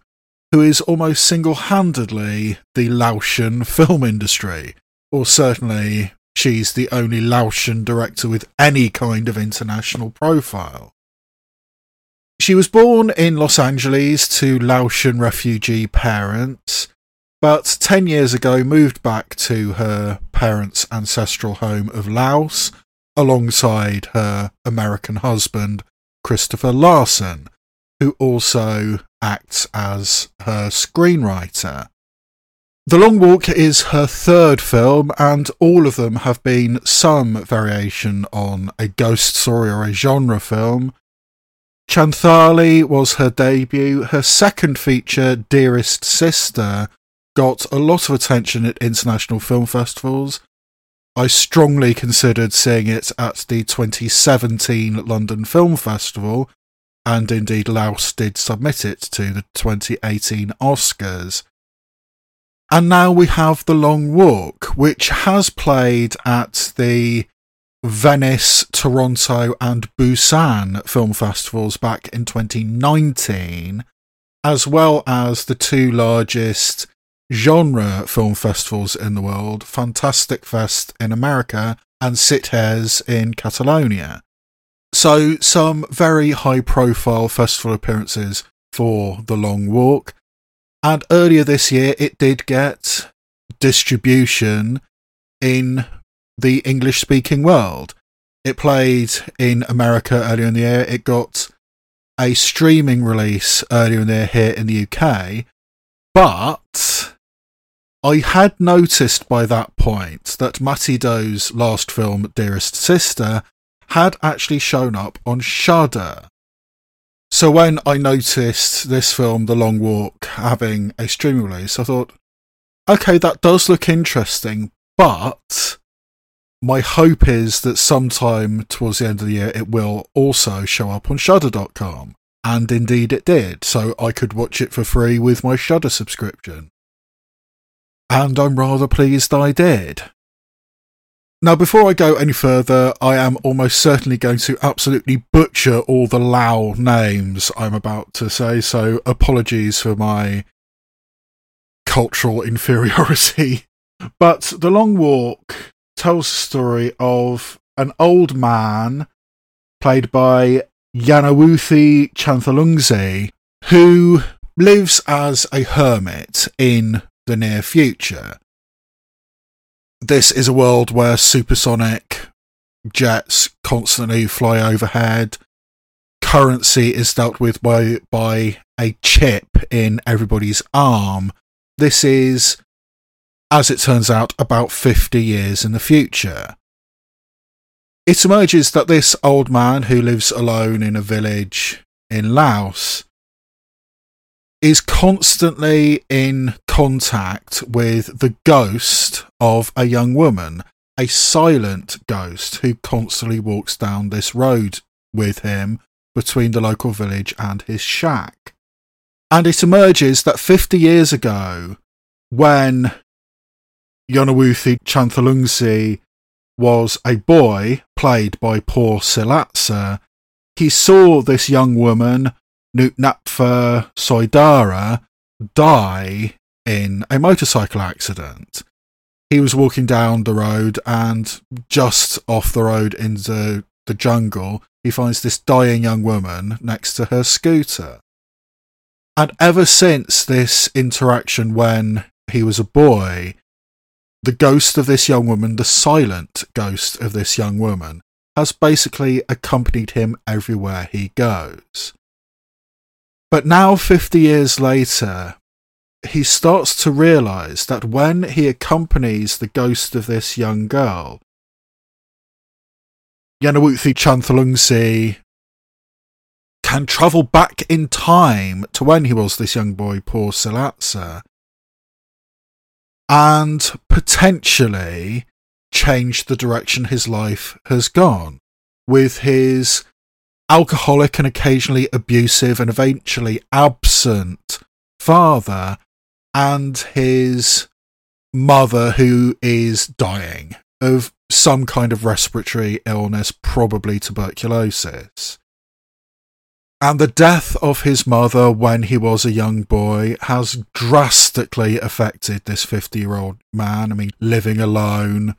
who is almost single-handedly the Laotian film industry, or certainly she's the only Laotian director with any kind of international profile. She was born in Los Angeles to Laotian refugee parents, but 10 years ago moved back to her parents' ancestral home of Laos alongside her American husband, Christopher Larson, who also acts as her screenwriter. The Long Walk is her third film, and all of them have been some variation on a ghost story or a genre film. Chanthali was her debut. Her second feature, Dearest Sister, got a lot of attention at international film festivals. I strongly considered seeing it at the 2017 London Film Festival, and indeed Laos did submit it to the 2018 Oscars. And now we have The Long Walk, which has played at the Venice, Toronto and Busan film festivals back in 2019, as well as the two largest genre film festivals in the world, Fantastic Fest in America and Sitges in Catalonia. So some very high-profile festival appearances for The Long Walk. And earlier this year it did get distribution in the English-speaking world. It played in America earlier in the year. It got a streaming release earlier in the year here in the UK. But I had noticed by that point that Matty Doe's last film, Dearest Sister, had actually shown up on Shudder. So when I noticed this film, The Long Walk, having a streaming release, I thought, okay, that does look interesting, but my hope is that sometime towards the end of the year it will also show up on Shudder.com. And indeed it did, so I could watch it for free with my Shudder subscription. And I'm rather pleased I did. Now, before I go any further, I am almost certainly going to absolutely butcher all the Lao names I'm about to say, so apologies for my cultural inferiority. But The Long Walk tells the story of an old man, played by Yanawuthi Chanthalungsi, who lives as a hermit in the near future. This is a world where supersonic jets constantly fly overhead. Currency is dealt with by a chip in everybody's arm. This is, as it turns out, about 50 years in the future. It emerges that this old man who lives alone in a village in Laos is constantly in contact with the ghost of a young woman, a silent ghost who constantly walks down this road with him between the local village and his shack. And it emerges that 50 years ago, when Yanawuthi Chanthalungsi was a boy, played by Paul Silatsa, he saw this young woman, Noutnapha Soydara, die in a motorcycle accident. He was walking down the road, and just off the road into the jungle, he finds this dying young woman next to her scooter. And ever since this interaction when he was a boy, the ghost of this young woman, the silent ghost of this young woman, has basically accompanied him everywhere he goes. But now, 50 years later, he starts to realise that when he accompanies the ghost of this young girl, Yanawuthi Chanthalungsi can travel back in time to when he was this young boy, Paul Silatsa, and potentially change the direction his life has gone, with his alcoholic and occasionally abusive and eventually absent father and his mother, who is dying of some kind of respiratory illness, probably tuberculosis. And the death of his mother when he was a young boy has drastically affected this 50-year-old man. I mean, living alone,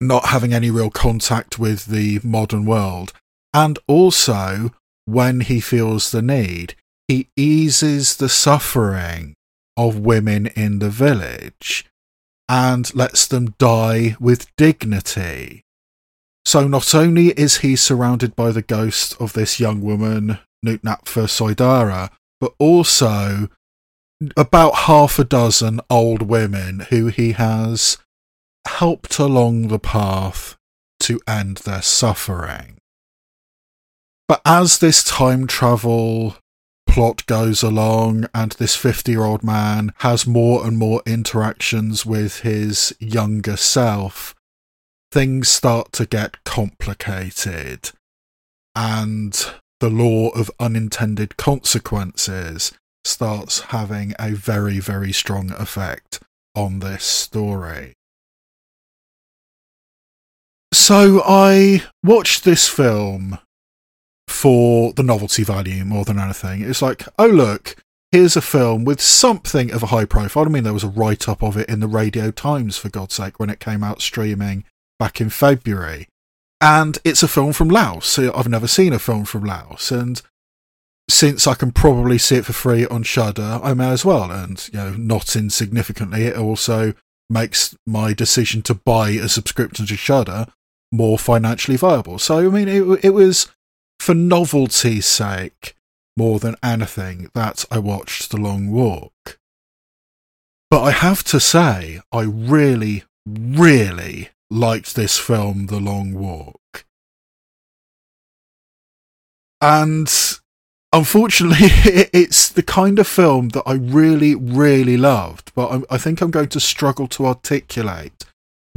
not having any real contact with the modern world. And also, when he feels the need, he eases the suffering of women in the village and lets them die with dignity. So not only is he surrounded by the ghost of this young woman, Noutnapha Soydara, but also about half a dozen old women who he has helped along the path to end their suffering. But as this time travel plot goes along and this 50-year-old man has more and more interactions with his younger self, things start to get complicated, and the law of unintended consequences starts having a very, very strong effect on this story. So I watched this film for the novelty value more than anything. It's like, oh look, here's a film with something of a high profile. I mean, there was a write-up of it in the Radio Times, for God's sake, when it came out streaming back in February. And it's a film from Laos. I've never seen a film from Laos. And since I can probably see it for free on Shudder, I may as well. And, you know, not insignificantly, it also makes my decision to buy a subscription to Shudder more financially viable. So, I mean, it was, for novelty's sake, more than anything, that I watched The Long Walk. But I have to say, I really, really liked this film, The Long Walk. And unfortunately, it's the kind of film that I really, really loved, but I think I'm going to struggle to articulate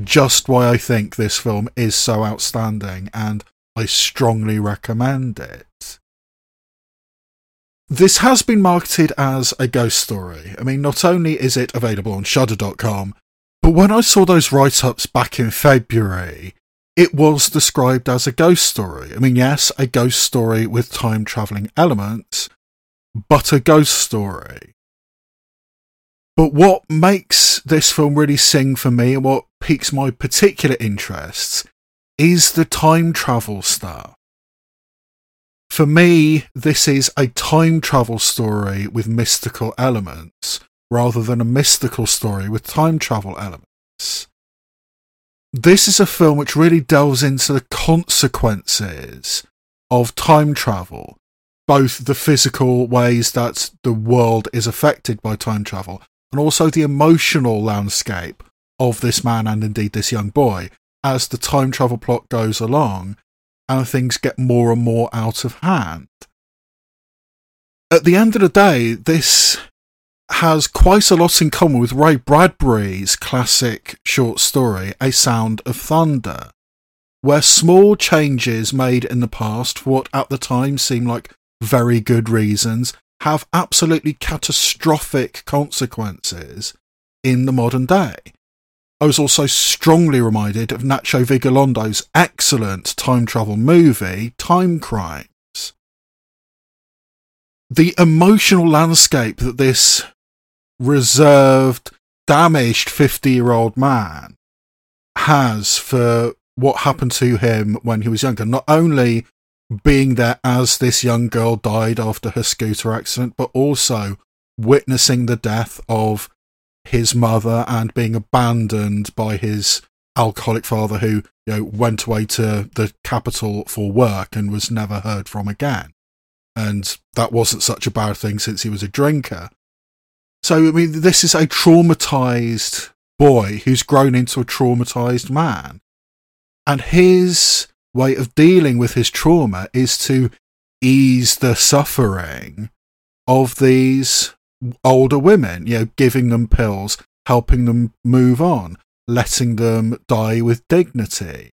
just why I think this film is so outstanding, and I strongly recommend it. This has been marketed as a ghost story. I mean, not only is it available on Shudder.com, but when I saw those write-ups back in February, it was described as a ghost story. I mean, yes, a ghost story with time-travelling elements, but a ghost story. But what makes this film really sing for me, and what piques my particular interests, is the time travel stuff. For me, this is a time travel story with mystical elements, rather than a mystical story with time travel elements. This is a film which really delves into the consequences of time travel, both the physical ways that the world is affected by time travel, and also the emotional landscape of this man and indeed this young boy, as the time travel plot goes along and things get more and more out of hand. At the end of the day, this has quite a lot in common with Ray Bradbury's classic short story, A Sound of Thunder, where small changes made in the past for what at the time seemed like very good reasons have absolutely catastrophic consequences in the modern day. I was also strongly reminded of Nacho Vigalondo excellent time travel movie, Time Crimes. The emotional landscape that this reserved, damaged 50-year-old man has for what happened to him when he was younger, not only being there as this young girl died after her scooter accident, but also witnessing the death of his mother and being abandoned by his alcoholic father, who, you know, went away to the capital for work and was never heard from again. And that wasn't such a bad thing since he was a drinker. So, I mean, this is a traumatized boy who's grown into a traumatized man. And his way of dealing with his trauma is to ease the suffering of these older women, you know, giving them pills, helping them move on, letting them die with dignity.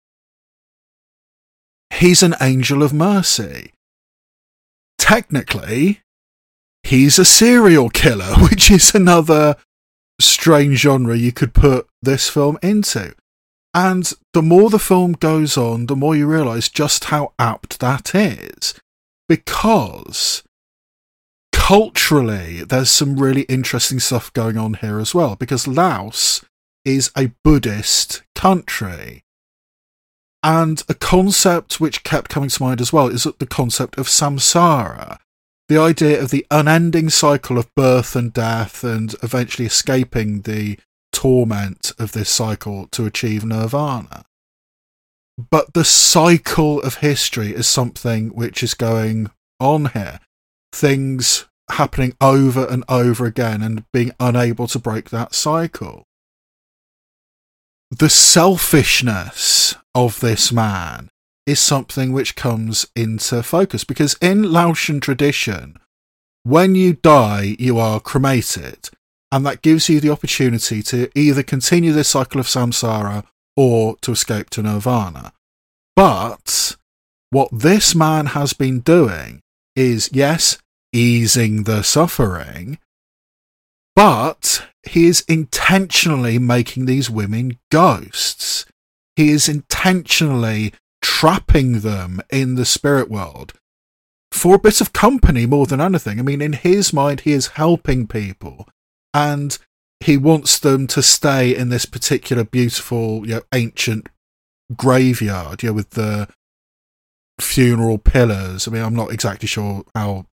He's an angel of mercy. Technically, he's a serial killer, which is another strange genre you could put this film into. And the more the film goes on, the more you realise just how apt that is, because culturally, there's some really interesting stuff going on here as well, because Laos is a Buddhist country. And a concept which kept coming to mind as well is the concept of samsara, the idea of the unending cycle of birth and death and eventually escaping the torment of this cycle to achieve nirvana. But the cycle of history is something which is going on here. Things happening over and over again and being unable to break that cycle. The selfishness of this man is something which comes into focus, because in Laotian tradition, when you die, you are cremated, and that gives you the opportunity to either continue this cycle of samsara or to escape to nirvana. But what this man has been doing is, yes, easing the suffering, but he is intentionally making these women ghosts. He is intentionally trapping them in the spirit world for a bit of company more than anything. I mean, in his mind, he is helping people, and he wants them to stay in this particular beautiful, ancient graveyard, with the funeral pillars. I mean, I'm not exactly sure how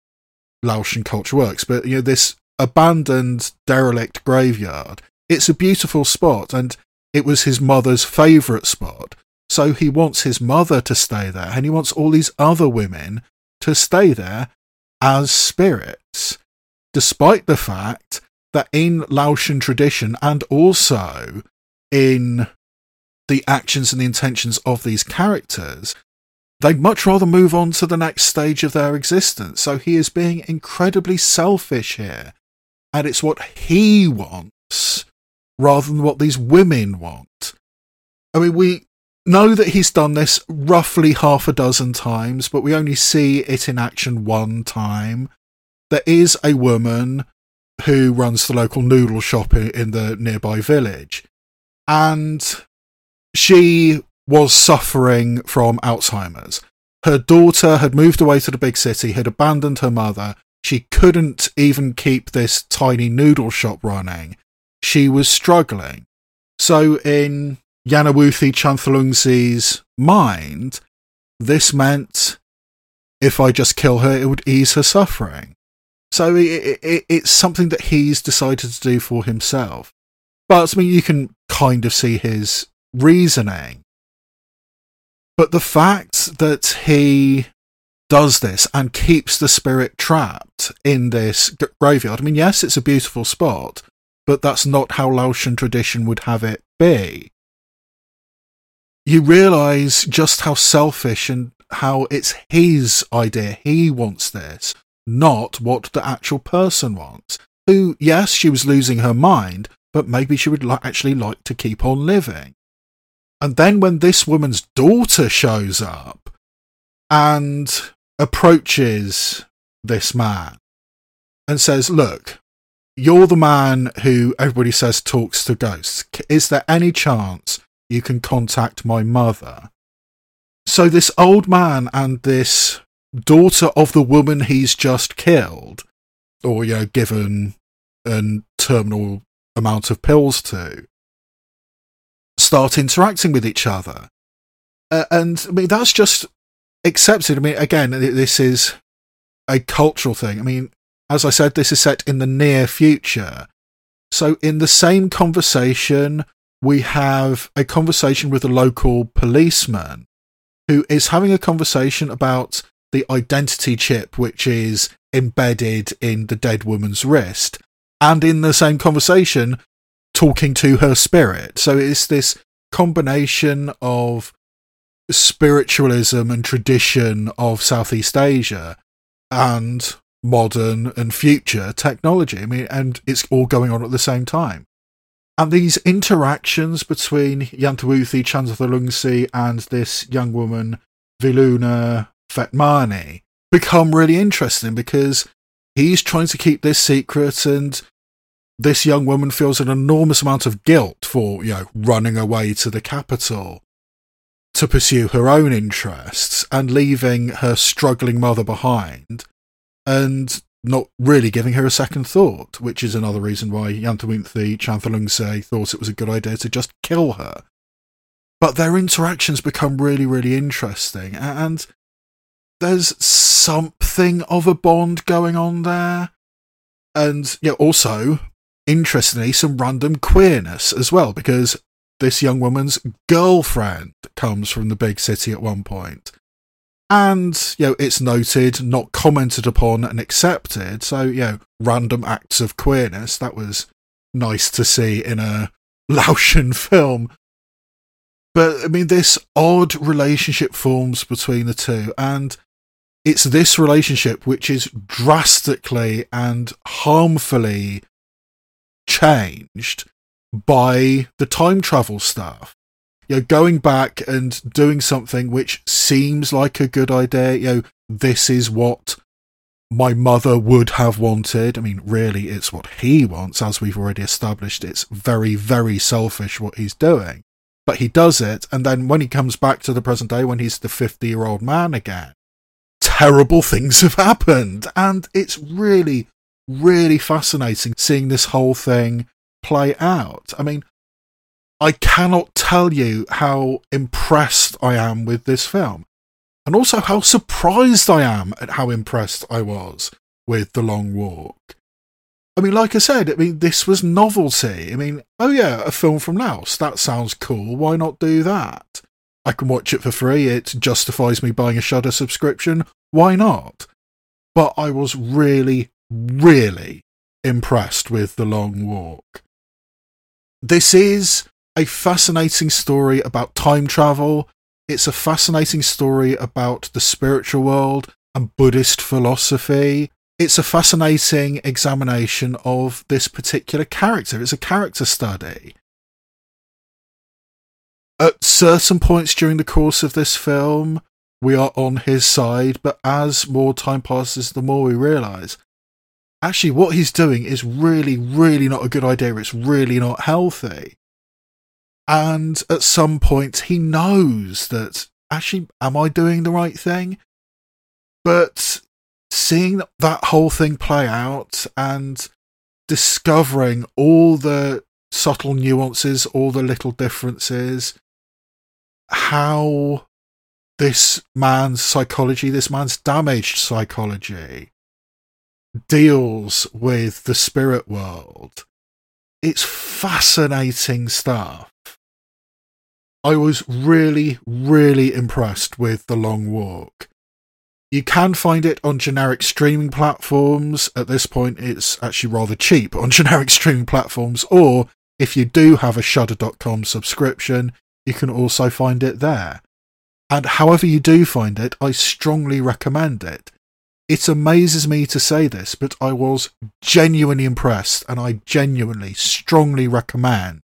Laotian culture works, but this abandoned, derelict graveyard. It's a beautiful spot, and it was his mother's favourite spot. So he wants his mother to stay there, and he wants all these other women to stay there as spirits, despite the fact that in Laotian tradition, and also in the actions and the intentions of these characters, they'd much rather move on to the next stage of their existence. So he is being incredibly selfish here, and it's what he wants rather than what these women want. I mean, we know that he's done this roughly half a dozen times, but we only see it in action one time. There is a woman who runs the local noodle shop in the nearby village, and she was suffering from Alzheimer's. Her daughter had moved away to the big city, had abandoned her mother. She couldn't even keep this tiny noodle shop running. She was struggling. So in Yanawuthi Chanthalungsi's mind, this meant, if I just kill her, it would ease her suffering. So it's something that he's decided to do for himself. But, I mean, you can kind of see his reasoning. But the fact that he does this and keeps the spirit trapped in this graveyard, I mean, yes, it's a beautiful spot, but that's not how Laotian tradition would have it be. You realise just how selfish and how it's his idea. He wants this, not what the actual person wants. Who, yes, she was losing her mind, but maybe she would actually like to keep on living. And then when this woman's daughter shows up and approaches this man and says, look, you're the man who everybody says talks to ghosts. Is there any chance you can contact my mother? So this old man and this daughter of the woman he's just killed, or given a terminal amount of pills to, start interacting with each other. And I mean, that's just accepted. I mean, again, this is a cultural thing. I mean, as I said, this is set in the near future. So in the same conversation, we have a conversation with a local policeman who is having a conversation about the identity chip which is embedded in the dead woman's wrist, and in the same conversation talking to her spirit. So it's this combination of spiritualism and tradition of Southeast Asia and modern and future technology. I mean, and it's all going on at the same time. And these interactions between Yanawuthi Chanthalungsi and this young woman, Viluna Fetmani, become really interesting because he's trying to keep this secret, and this young woman feels an enormous amount of guilt for, running away to the capital to pursue her own interests and leaving her struggling mother behind and not really giving her a second thought, which is another reason why Yanawuthi Chanthalungsi thought it was a good idea to just kill her. But their interactions become really, really interesting, and there's something of a bond going on there. And also, interestingly, some random queerness as well, because this young woman's girlfriend comes from the big city at one point. And, it's noted, not commented upon and accepted. So, random acts of queerness. That was nice to see in a Laotian film. But I mean, this odd relationship forms between the two, and it's this relationship which is drastically and harmfully changed by the time travel stuff. You know, going back and doing something which seems like a good idea. You know, this is what my mother would have wanted. I mean, really, it's what he wants, as we've already established. It's very, very selfish what he's doing. But he does it, and then when he comes back to the present day, when he's the 50-year-old man again, terrible things have happened. And it's really, really fascinating seeing this whole thing play out. I mean, I cannot tell you how impressed I am with this film, and also how surprised I am at how impressed I was with The Long Walk. I mean, like I said, I mean, this was novelty. I mean, oh yeah, a film from Laos, that sounds cool, why not do that? I can watch it for free, it justifies me buying a Shudder subscription, why not? But I was really, really impressed with The Long Walk. This is a fascinating story about time travel. It's a fascinating story about the spiritual world and Buddhist philosophy. It's a fascinating examination of this particular character. It's a character study. At certain points during the course of this film, we are on his side, but as more time passes, the more we realise, actually, what he's doing is really, really not a good idea. It's really not healthy. And at some point, he knows that, actually, am I doing the right thing? But seeing that whole thing play out and discovering all the subtle nuances, all the little differences, how this man's psychology, this man's damaged psychology, deals with the spirit world. It's fascinating stuff. I was really, really impressed with The Long Walk. You can find it on generic streaming platforms. At this point, it's actually rather cheap on generic streaming platforms, or if you do have a Shudder.com subscription, you can also find it there. And however you do find it, I strongly recommend it. It amazes me to say this, but I was genuinely impressed, and I genuinely, strongly recommend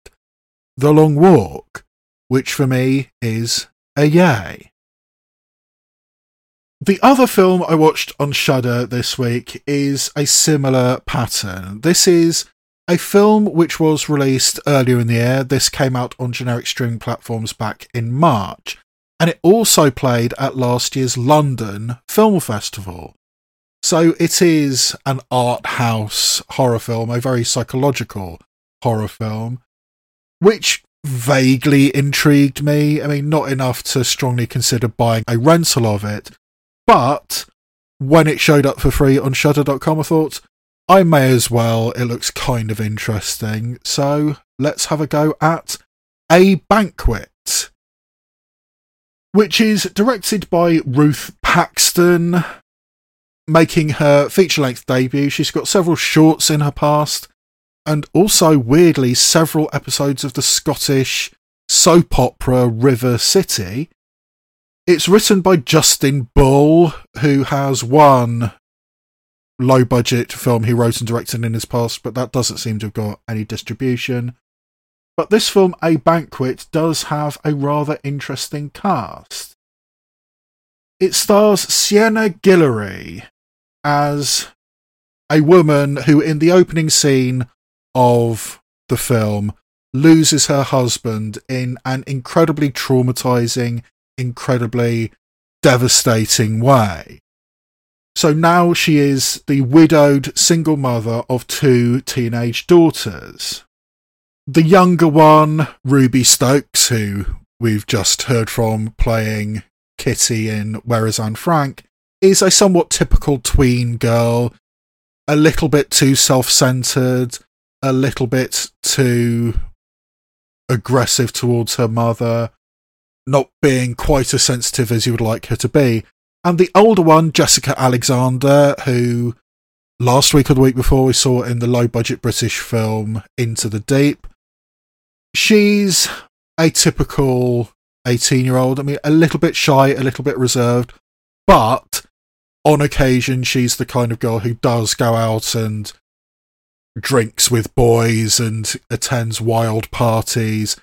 The Long Walk, which for me is a yay. The other film I watched on Shudder this week is a similar pattern. This is a film which was released earlier in the year. This came out on generic streaming platforms back in March, and it also played at last year's London Film Festival. So it is an art house horror film, a very psychological horror film, which vaguely intrigued me. I mean, not enough to strongly consider buying a rental of it, but when it showed up for free on Shudder.com, I thought, I may as well, it looks kind of interesting, so let's have a go at A Banquet, which is directed by Ruth Paxton, making her feature-length debut. She's got several shorts in her past, and also, weirdly, several episodes of the Scottish soap opera River City. It's written by Justin Bull, who has one low-budget film he wrote and directed in his past, but that doesn't seem to have got any distribution. But this film, A Banquet, does have a rather interesting cast. It stars Sienna Guillory as a woman who, in the opening scene of the film, loses her husband in an incredibly traumatizing, incredibly devastating way. So now she is the widowed single mother of two teenage daughters. The younger one, Ruby Stokes, who we've just heard from playing Kitty in Where Is Anne Frank, is a somewhat typical tween girl, a little bit too self-centered, a little bit too aggressive towards her mother, not being quite as sensitive as you would like her to be. And the older one, Jessica Alexander, who last week or the week before we saw in the low-budget British film Into the Deep, she's a typical 18-year-old. I mean, a little bit shy, a little bit reserved, but on occasion she's the kind of girl who does go out and drinks with boys and attends wild parties.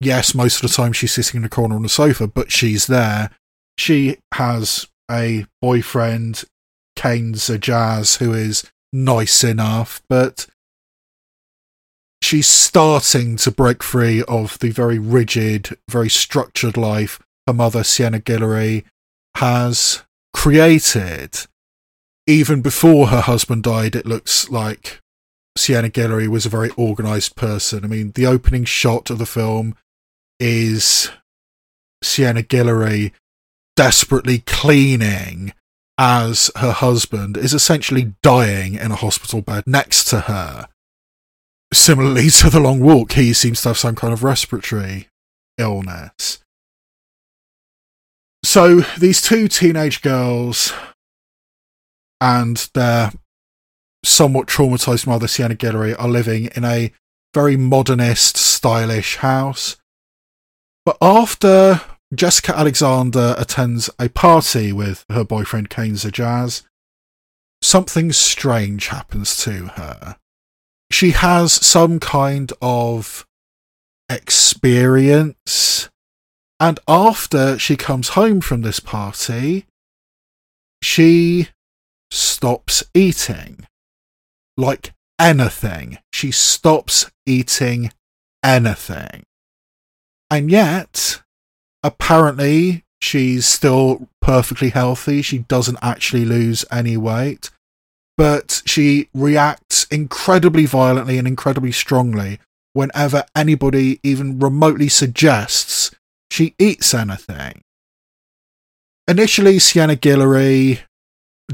Yes, most of the time she's sitting in a corner on a sofa, but she's there. She has a boyfriend, Kane Zajaz, who is nice enough, but she's starting to break free of the very rigid, very structured life her mother, Sienna Guillory, has created. Even before her husband died, it looks like Sienna Guillory was a very organised person. I mean, the opening shot of the film is Sienna Guillory desperately cleaning as her husband is essentially dying in a hospital bed next to her. Similarly to The Long Walk, he seems to have some kind of respiratory illness. So these two teenage girls and their somewhat traumatised mother, Sienna Guillory, are living in a very modernist, stylish house. But after Jessica Alexander attends a party with her boyfriend, Kane Zajaz, something strange happens to her. She has some kind of experience, and after she comes home from this party, she stops eating. Like anything. She stops eating anything. And yet, apparently, she's still perfectly healthy. She doesn't actually lose any weight. But she reacts incredibly violently and incredibly strongly whenever anybody even remotely suggests she eats anything. Initially, Sienna Guillory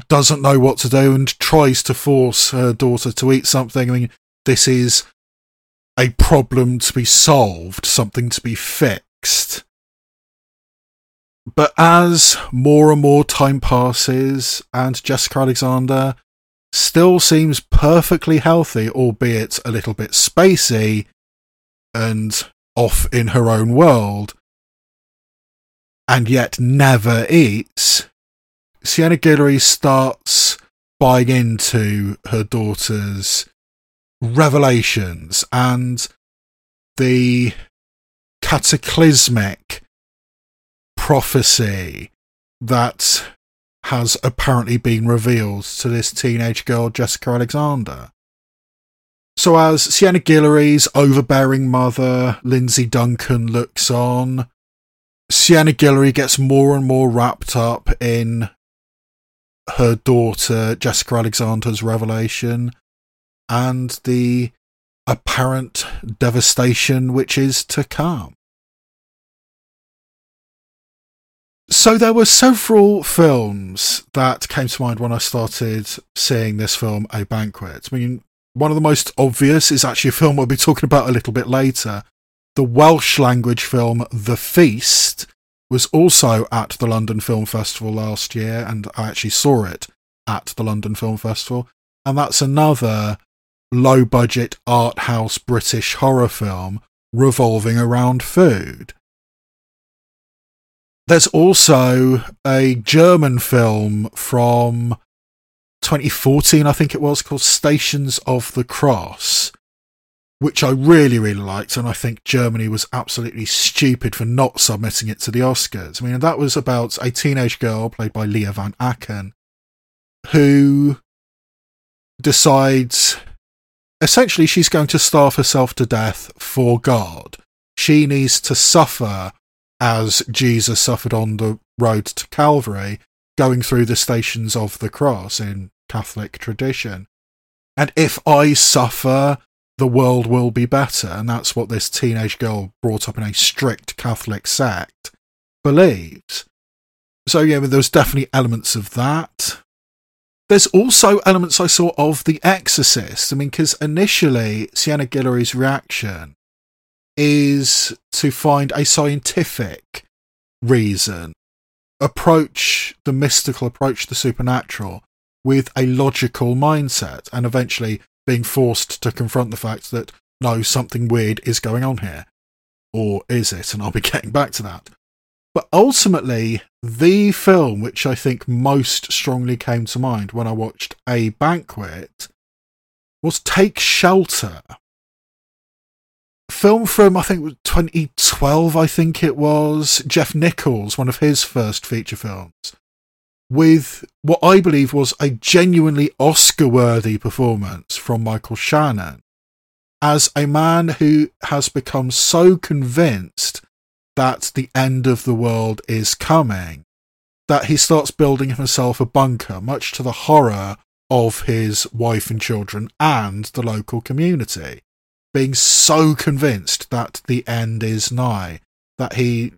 doesn't know what to do and tries to force her daughter to eat something. I mean, this is a problem to be solved, something to be fixed. But as more and more time passes and Jessica Alexander still seems perfectly healthy, albeit a little bit spacey and off in her own world, and yet never eats, Sienna Guillory starts buying into her daughter's revelations and the cataclysmic prophecy that has apparently been revealed to this teenage girl, Jessica Alexander. So as Sienna Guillory's overbearing mother, Lindsay Duncan, looks on, Sienna Guillory gets more and more wrapped up in her daughter, Jessica Alexander's revelation and the apparent devastation which is to come. So there were several films that came to mind when I started seeing this film, A Banquet. I mean, one of the most obvious is actually a film we'll be talking about a little bit later. The Welsh language film, The Feast, was also at the London Film Festival last year, and I actually saw it at the London Film Festival. And that's another low-budget art house British horror film revolving around food. There's also a German film from 2014, I think it was, called Stations of the Cross, which I really, really liked, and I think Germany was absolutely stupid for not submitting it to the Oscars. I mean, that was about a teenage girl, played by Leah Van Aken, who decides, essentially, she's going to starve herself to death for God. She needs to suffer as Jesus suffered on the road to Calvary, going through the Stations of the Cross in Catholic tradition. And if I suffer, the world will be better, and that's what this teenage girl brought up in a strict Catholic sect believes. So yeah, there's definitely elements of that. There's also elements I saw of The Exorcist. I mean, because initially Sienna Guillory's reaction is to find a scientific reason, approach the mystical, approach the supernatural with a logical mindset, and eventually being forced to confront the fact that, no, something weird is going on here. Or is it? And I'll be getting back to that. But ultimately, the film which I think most strongly came to mind when I watched A Banquet was Take Shelter. Film from, I think, 2012, I think it was, Jeff Nichols, one of his first feature films, with what I believe was a genuinely Oscar-worthy performance from Michael Shannon as a man who has become so convinced that the end of the world is coming, that he starts building himself a bunker, much to the horror of his wife and children and the local community, being so convinced that the end is nigh, that he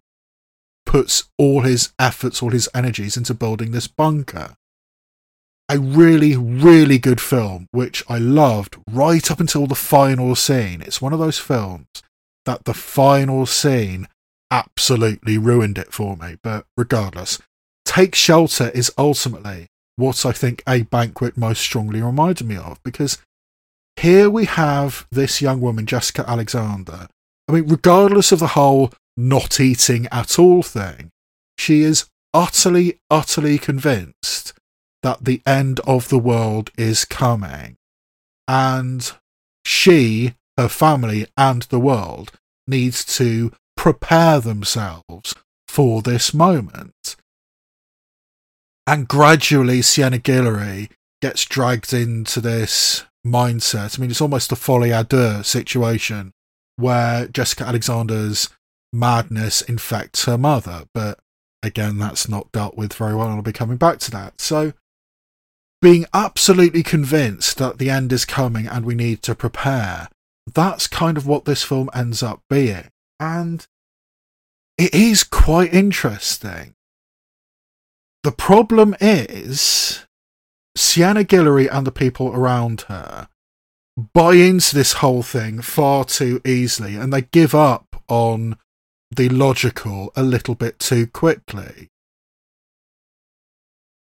puts all his efforts, all his energies into building this bunker. A really, really good film, which I loved right up until the final scene. It's one of those films that the final scene absolutely ruined it for me. But regardless, Take Shelter is ultimately what I think A Banquet most strongly reminded me of, because here we have this young woman, Jessica Alexander. I mean, regardless of the whole not eating at all thing, she is utterly, utterly convinced that the end of the world is coming. And she, her family, and the world needs to prepare themselves for this moment. And gradually, Sienna Guillory gets dragged into this mindset. I mean, it's almost a folie à deux situation where Jessica Alexander's madness infects her mother. But again, that's not dealt with very well, and I'll be coming back to that. So, being absolutely convinced that the end is coming and we need to prepare, that's kind of what this film ends up being. And it is quite interesting. The problem is, Sienna Guillory and the people around her buy into this whole thing far too easily, and they give up on the logical a little bit too quickly.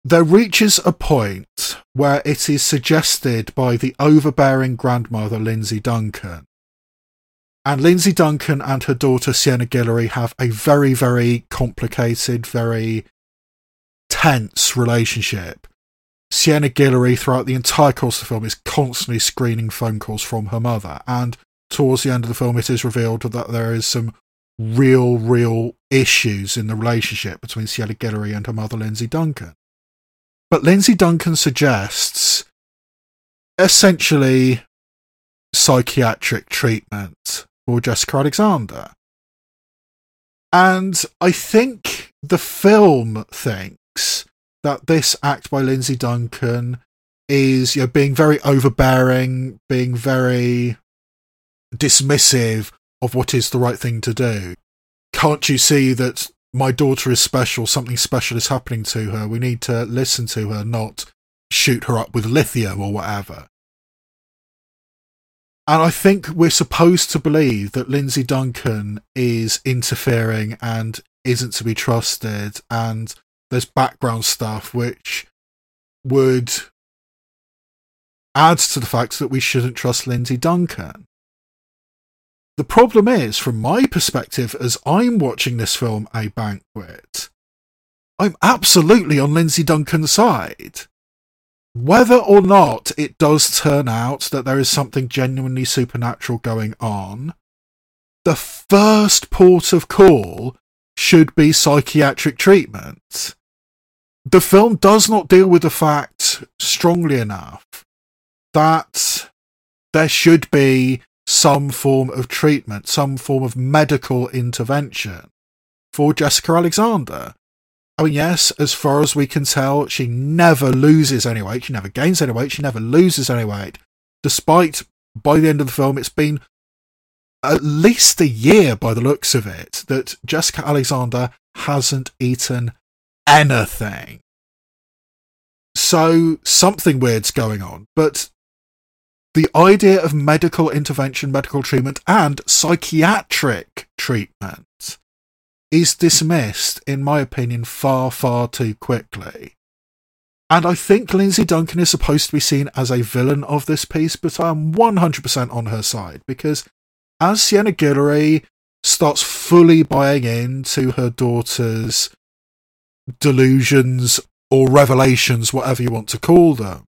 There reaches a point where it is suggested by the overbearing grandmother, Lindsay Duncan. And Lindsay Duncan and her daughter, Sienna Guillory, have a very, very complicated, very tense relationship. Sienna Guillory, throughout the entire course of the film, is constantly screening phone calls from her mother. And towards the end of the film, it is revealed that there is some real issues in the relationship between Sienna Guillory and her mother, Lindsay Duncan. But Lindsay Duncan suggests, essentially, psychiatric treatment for Jessica Alexander. And I think the film thinks that this act by Lindsay Duncan is, you know, being very overbearing, being very dismissive of what is the right thing to do. Can't you see that my daughter is special, something special is happening to her, we need to listen to her, not shoot her up with lithium or whatever. And I think we're supposed to believe that Lindsay Duncan is interfering and isn't to be trusted, and there's background stuff which would add to the fact that we shouldn't trust Lindsay Duncan. The problem is, from my perspective, as I'm watching this film, A Banquet, I'm absolutely on Lindsay Duncan's side. Whether or not it does turn out that there is something genuinely supernatural going on, the first port of call should be psychiatric treatment. The film does not deal with the fact strongly enough that there should be some form of treatment, some form of medical intervention for Jessica Alexander. I mean, yes, as far as we can tell, she never loses any weight, she never gains any weight, she never loses any weight, despite, by the end of the film, it's been at least a year, by the looks of it, that Jessica Alexander hasn't eaten anything. So, something weird's going on, but the idea of medical intervention, medical treatment, and psychiatric treatment is dismissed, in my opinion, far, far too quickly. And I think Lindsay Duncan is supposed to be seen as a villain of this piece, but I'm 100% on her side, because as Sienna Guillory starts fully buying in to her daughter's delusions or revelations, whatever you want to call them.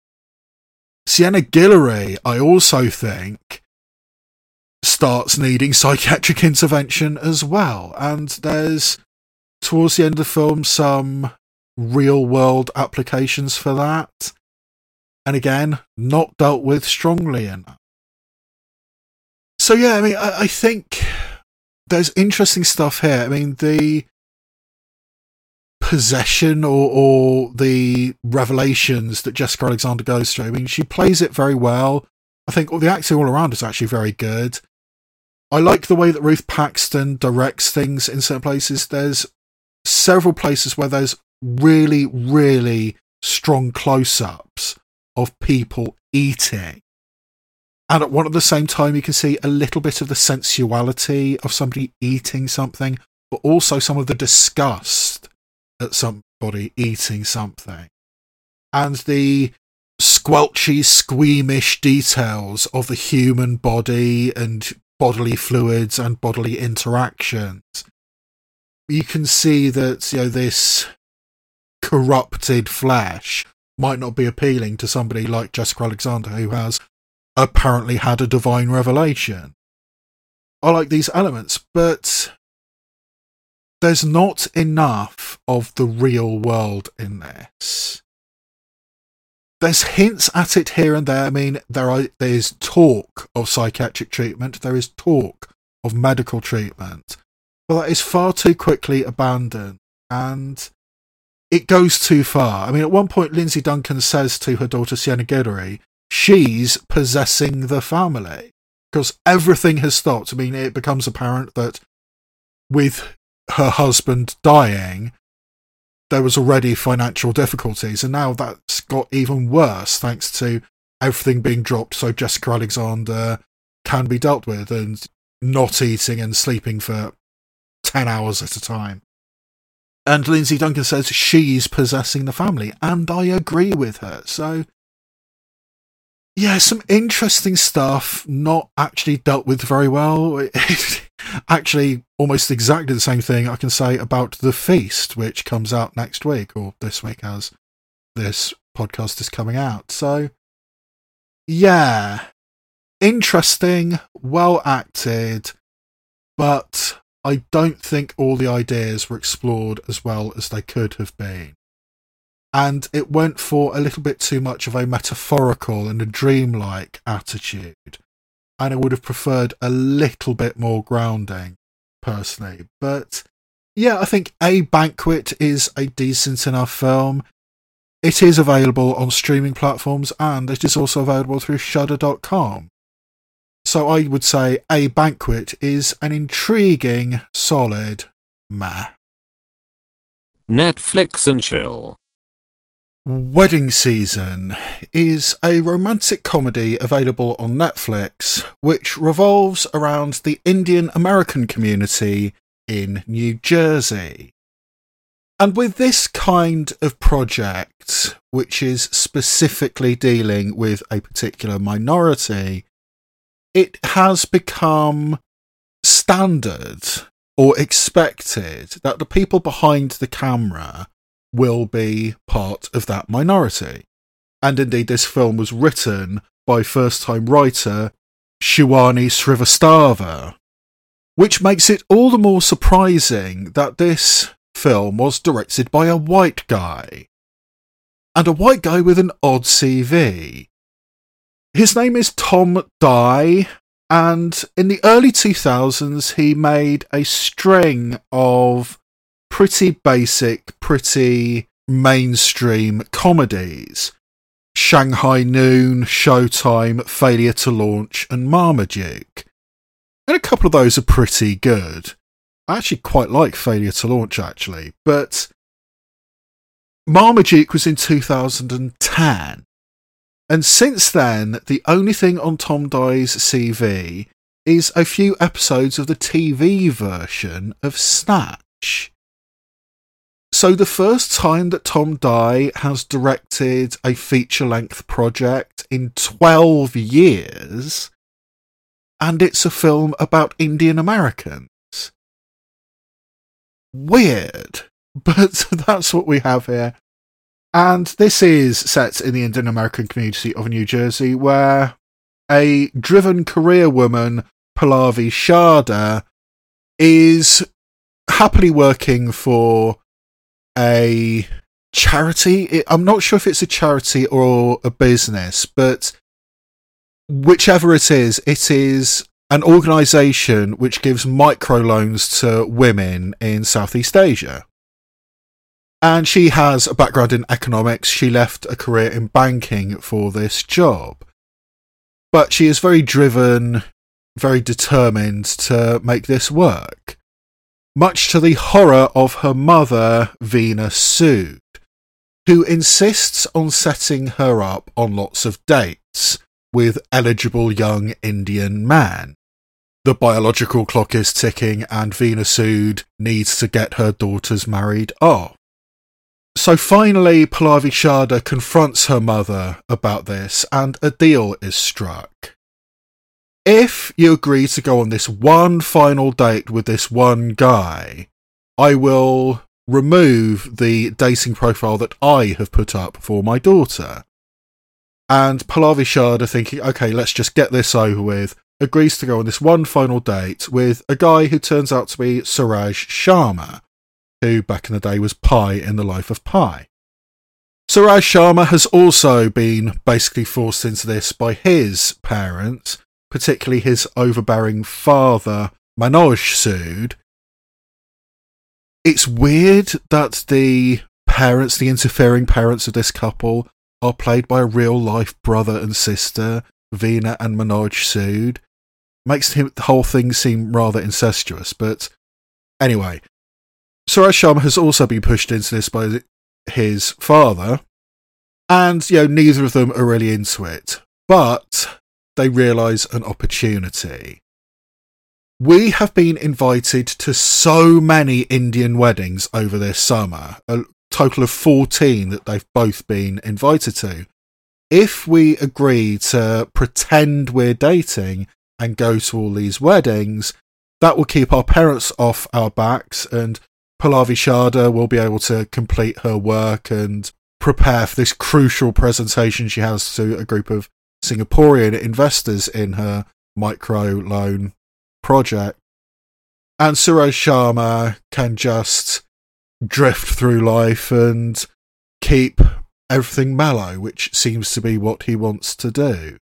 Sienna Guillory, I also think, starts needing psychiatric intervention as well. And there's, towards the end of the film, some real-world applications for that. And again, not dealt with strongly enough. So yeah, I mean, I think there's interesting stuff here. I mean, the possession or the revelations that Jessica Alexander goes through, I mean, she plays it very well. I think the acting all around is actually very good. I like the way that Ruth Paxton directs things in certain places. There's several places where there's really, really strong close-ups of people eating. And at one at the same time, you can see a little bit of the sensuality of somebody eating something, but also some of the disgust at somebody eating something. And the squelchy, squeamish details of the human body and bodily fluids and bodily interactions. You can see that, you know, this corrupted flesh might not be appealing to somebody like Jessica Alexander, who has apparently had a divine revelation. I like these elements, but there's not enough of the real world in this. There's hints at it here and there. I mean, there is talk of psychiatric treatment, there is talk of medical treatment, but that is far too quickly abandoned, and it goes too far. I mean, at one point, Lindsay Duncan says to her daughter Sienna Guillory, she's possessing the family because everything has stopped. I mean, it becomes apparent that with her husband dying, there was already financial difficulties, and now that's got even worse thanks to everything being dropped so Jessica Alexander can be dealt with and not eating and sleeping for 10 hours at a time. And Lindsay Duncan says she's possessing the family, and I agree with her. So yeah, some interesting stuff not actually dealt with very well. Actually, almost exactly the same thing I can say about The Feast, which comes out next week, or this week as this podcast is coming out. So yeah, interesting, well acted, but I don't think all the ideas were explored as well as they could have been. And it went for a little bit too much of a metaphorical and a dreamlike attitude. And I would have preferred a little bit more grounding, personally. But yeah, I think A Banquet is a decent enough film. It is available on streaming platforms, and it is also available through Shudder.com. So I would say A Banquet is an intriguing, solid meh. Netflix and chill. Wedding Season is a romantic comedy available on Netflix, which revolves around the Indian-American community in New Jersey. And with this kind of project, which is specifically dealing with a particular minority, it has become standard or expected that the people behind the camera will be part of that minority. And indeed, this film was written by first-time writer Shivani Srivastava, which makes it all the more surprising that this film was directed by a white guy. And a white guy with an odd CV. His name is Tom Dye, and in the early 2000s he made a string of pretty basic, pretty mainstream comedies. Shanghai Noon, Showtime, Failure to Launch and Marmaduke. And a couple of those are pretty good. I actually quite like Failure to Launch, actually. But Marmaduke was in 2010. And since then, the only thing on Tom Dye's CV is a few episodes of the TV version of Snatch. So the first time that Tom Dye has directed a feature-length project in 12 years, and it's a film about Indian Americans. weird. But that's what we have here. And this is set in the Indian-American community of New Jersey, where a driven career woman, Pallavi Sharda, is happily working for a charity. I'm not sure if it's a charity or a business, but whichever it is an organisation which gives microloans to women in Southeast Asia. And she has a background in economics. She left a career in banking for this job. But she is very driven, very determined to make this work, much to the horror of her mother, Veena Sood, who insists on setting her up on lots of dates with eligible young Indian men. The biological clock is ticking and Veena Sood needs to get her daughters married off. So finally, Pallavi Sharda confronts her mother about this, and a deal is struck. If you agree to go on this one final date with this one guy, I will remove the dating profile that I have put up for my daughter. And Pallavi Sharda, thinking, okay, let's just get this over with, agrees to go on this one final date with a guy who turns out to be Suraj Sharma, who back in the day was Pi in The Life of Pi. Suraj Sharma has also been basically forced into this by his parents, particularly his overbearing father, Manoj Sood. It's weird that the interfering parents of this couple, are played by a real-life brother and sister, Veena and Manoj Sood. Makes the whole thing seem rather incestuous, but anyway. Suraj Sharma has also been pushed into this by his father, and neither of them are really into it, but they realise an opportunity. We have been invited to so many Indian weddings over this summer, a total of 14 that they've both been invited to. If we agree to pretend we're dating and go to all these weddings, that will keep our parents off our backs, and Pallavi Sharda will be able to complete her work and prepare for this crucial presentation she has to a group of Singaporean investors in her microloan project. And Suraj Sharma can just drift through life and keep everything mellow, which seems to be what he wants to do.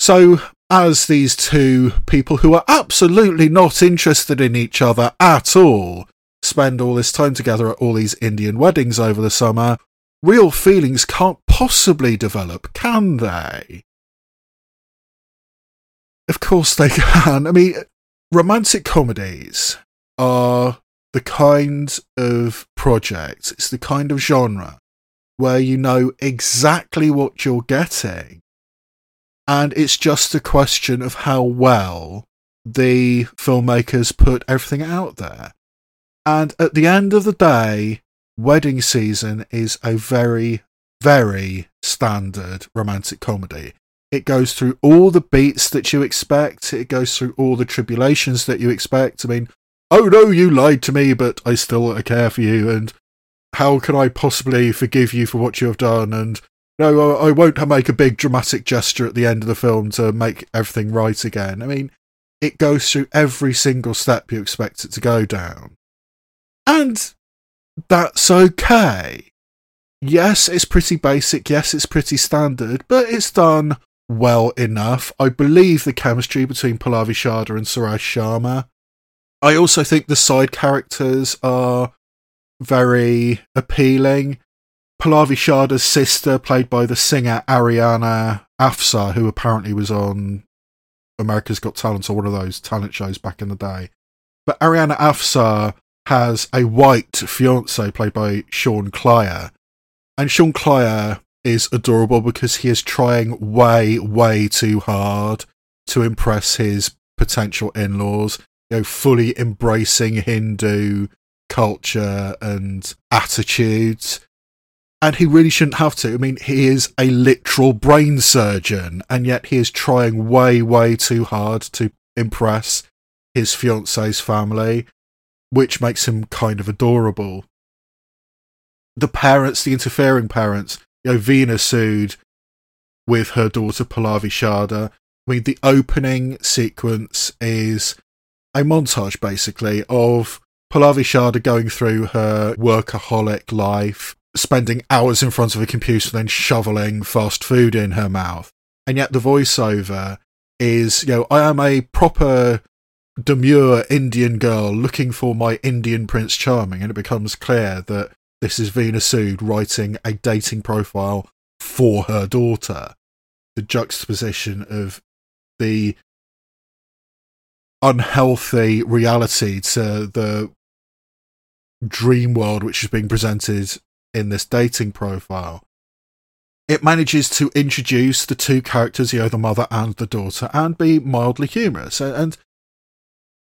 So, as these two people who are absolutely not interested in each other at all, spend all this time together at all these Indian weddings over the summer, real feelings can't possibly develop, can they? Of course they can. I mean, romantic comedies are the kind of project, it's the kind of genre where you know exactly what you're getting, and it's just a question of how well the filmmakers put everything out there. And at the end of the day, wedding season is a very, very standard romantic comedy. It goes through all the beats that you expect. It goes through all the tribulations that you expect. I mean, oh no, you lied to me, but I still care for you. And how can I possibly forgive you for what you have done? And no, I won't make a big dramatic gesture at the end of the film to make everything right again. I mean, it goes through every single step you expect it to go down. And that's okay. Yes, it's pretty basic. Yes, it's pretty standard, but it's done well enough. I believe the chemistry between Pallavi Sharda and Suraj Sharma. I also think the side characters are very appealing. Pallavi Sharda's sister, played by the singer Ariana Afsar, who apparently was on America's Got Talent or one of those talent shows back in the day. But Ariana Afsar has a white fiancé played by Sean Clier. And Sean Clier is adorable because he is trying way, way too hard to impress his potential in-laws, fully embracing Hindu culture and attitudes. And he really shouldn't have to. I mean, he is a literal brain surgeon, and yet he is trying way, way too hard to impress his fiancé's family. which makes him kind of adorable. The parents, the interfering parents, you know, Veena Sood with her daughter Pallavi Sharda. I mean, the opening sequence is a montage, basically, of Pallavi Sharda going through her workaholic life, spending hours in front of a computer, then shoveling fast food in her mouth. And yet the voiceover is, you know, I am a proper demure Indian girl looking for my Indian Prince Charming. And it becomes clear that this is Veena Sood writing a dating profile for her daughter. The juxtaposition of the unhealthy reality to the dream world which is being presented in this dating profile. It manages to introduce the two characters, you know, the mother and the daughter, and be mildly humorous. And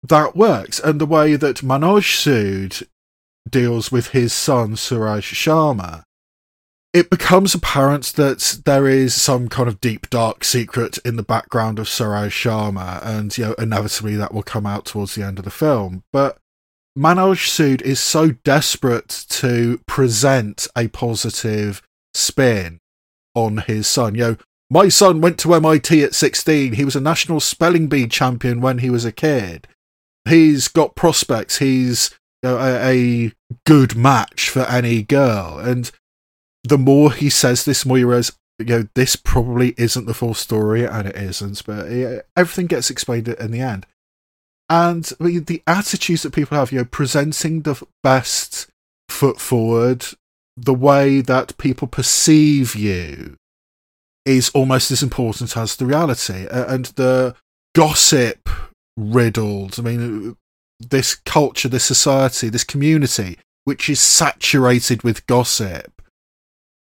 that works. And the way that Manoj Sood deals with his son, Suraj Sharma, it becomes apparent that there is some kind of deep, dark secret in the background of Suraj Sharma. And, you know, inevitably that will come out towards the end of the film. But Manoj Sood is so desperate to present a positive spin on his son. You know, my son went to MIT at 16. He was a national spelling bee champion when he was a kid. He's got prospects. He's, you know, a good match for any girl. And the more he says this, the more you realize, you know, this probably isn't the full story, and it isn't. But everything gets explained in the end. And I mean, the attitudes that people have, you know, presenting the best foot forward, the way that people perceive you is almost as important as the reality. And the gossip riddled, I mean, this culture, this society, this community, which is saturated with gossip.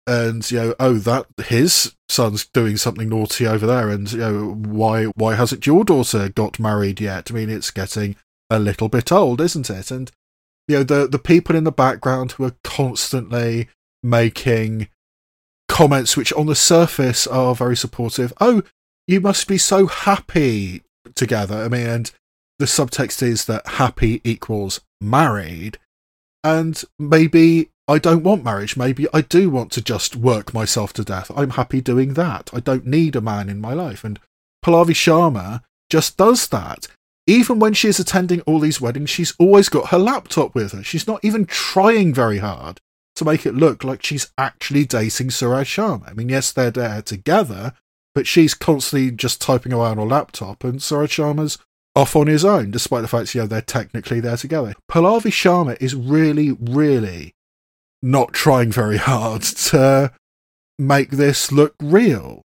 And, you know, oh, that his son's doing something naughty over there, and, you know, why hasn't your daughter got married yet? I mean, it's getting a little bit old, isn't it? And, you know, the people in the background who are constantly making comments which on the surface are very supportive. Oh, you must be so happy together. I mean, and the subtext is that happy equals married, and maybe I don't want marriage. Maybe I do want to just work myself to death. I'm happy doing that. I don't need a man in my life. And Pallavi Sharma just does that. Even when she is attending all these weddings, she's always got her laptop with her. She's not even trying very hard to make it look like she's actually dating Suraj Sharma. I mean, yes, they're there together, but she's constantly just typing away on her laptop, and Suraj Sharma's off on his own, despite the fact, you know, they're technically there together. Pallavi Sharma is really, really not trying very hard to make this look real.